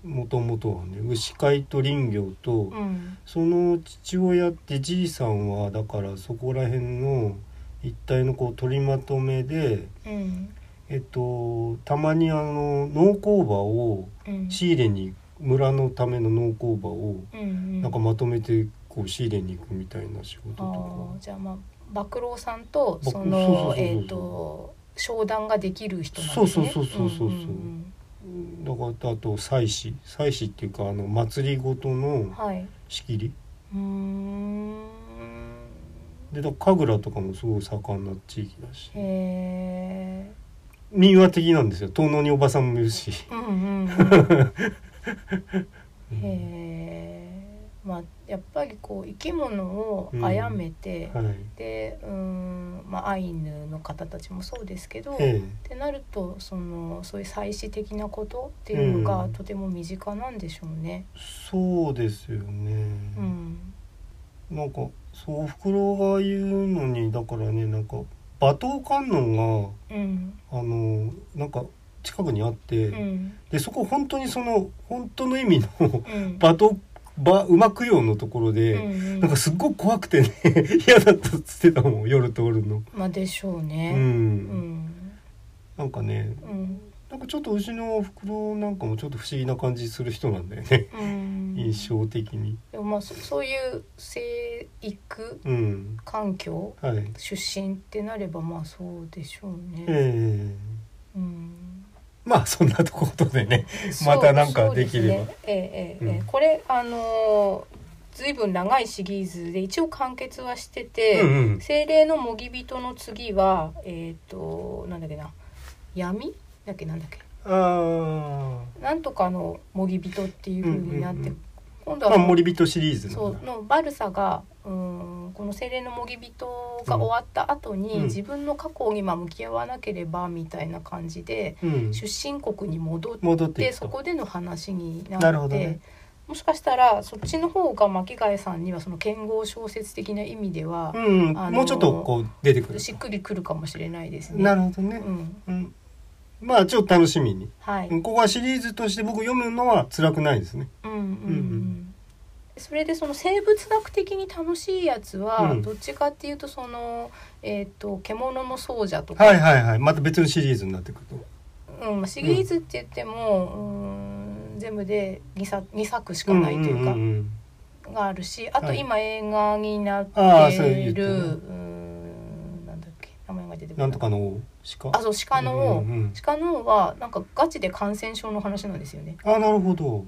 元々はね牛飼いと林業と、うん、その父親ってじいさんはだからそこら辺の一体のこう取りまとめで、うん、えっとたまにあの農耕馬を仕入れに、うん、村のための農耕馬を、うんうん、なんかまとめてこう仕入れに行くみたいな仕事とか。あじゃあまあ馬郎さんとそのえっと商談ができる人なんですね。そうそうそうそうそう、うんうん、だからあと祭祀祭祀っていうかあの祭りごとの仕切り、はい、うーんでだから神楽とかもすごい盛んな地域だし、へ民話的なんですよ。遠野におばさんもいるし、うんうんうん、へまあやっぱりこう生き物をあやめて、うんはい、でうんまあアイヌの方たちもそうですけどってなるとそのそういう祭祀的なことっていうのがとても身近なんでしょうね、うん、そうですよね、うん、なんかそうおふくろが言うのにだからねなんか馬頭観音が、うん、あのなんか近くにあって、うん、でそこ本当にその本当の意味の、うん、馬頭馬馬供養のところで、うんうん、なんかすっごく怖くてね嫌だったっつってたもん夜通るの。まあでしょうね。うんうん、なんかね、うん、なんかちょっとうちのおふくろなんかもちょっと不思議な感じする人なんだよね。うん印象的にでもまあ そ, そういう生育環境、うんはい、出身ってなればまあそうでしょうね、えーうん、まあそんなところでねまたなんかできれば、ねえーえーうん、これあのー、随分長いシリーズで一応完結はしてて、うんうん、精霊のもぎ人の次はえっ、ー、となんだっけな闇だっけなんだっけあなんとかのもぎ人っていう風になって、うんうんうん、今度はもぎ人シリーズのそうのバルサがうんこの精霊のもぎ人が終わった後に、うん、自分の過去に今向き合わなければみたいな感じで、うん、出身国に戻っ て, 戻ってそこでの話になってなるほど、ね、もしかしたらそっちの方が巻貝さんにはその剣豪小説的な意味では、うん、あのもうちょっとこう出てくるしっくりくるかもしれないですね。なるほどね、うんうん、まあちょっと楽しみに、はい、ここはシリーズとして僕読むのは辛くないですね。うんうん、うんうんそれでその生物学的に楽しいやつはどっちかっていうとその、うん、えっと獣の奏者とかはいはいはいまた別のシリーズになってくると、うん、シリーズって言っても、うん、うん全部でにさくしかないというか、うんうんうん、があるしあと今映画になっている、はいなんとかの鹿あそう鹿の王、うんうん、鹿の王はなんかガチで感染症の話なんですよね。あなるほど、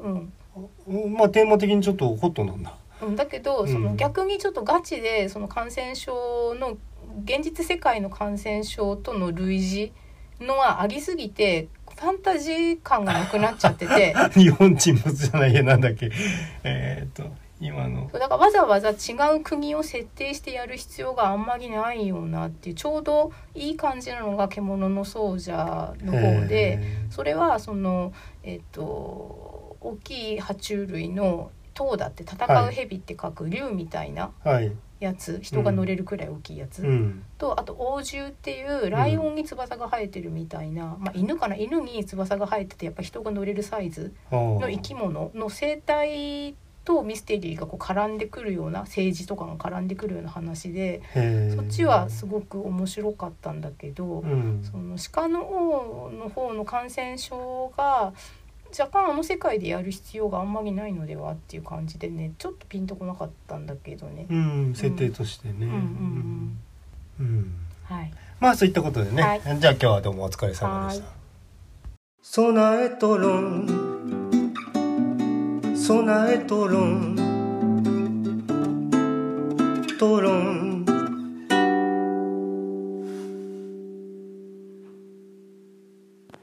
うん、まあテーマ的にちょっとホットなんだ、うん、だけどその逆にちょっとガチでその感染症の現実世界の感染症との類似のはありすぎてファンタジー感がなくなっちゃってて日本沈没じゃないやなんだっけえっと今のだからわざわざ違う国を設定してやる必要があんまりないようなっていうちょうどいい感じなのが獣の奏者の方でそれはその、えっと、大きい爬虫類のトウダって戦う蛇って書く竜みたいなやつ、はい、人が乗れるくらい大きいやつ、うん、とあと王獣っていうライオンに翼が生えてるみたいな、うんまあ、犬かな犬に翼が生えててやっぱ人が乗れるサイズの生き物の生態とミステリーがこう絡んでくるような政治とかが絡んでくるような話でそっちはすごく面白かったんだけど、うん、その鹿の王の方の感染症が若干あの世界でやる必要があんまりないのではっていう感じでねちょっとピンとこなかったんだけどね、うん、設定としてねまあそういったことでね、はい、じゃあ今日はどうもお疲れ様でした。ソナエトロンソナエトロントロン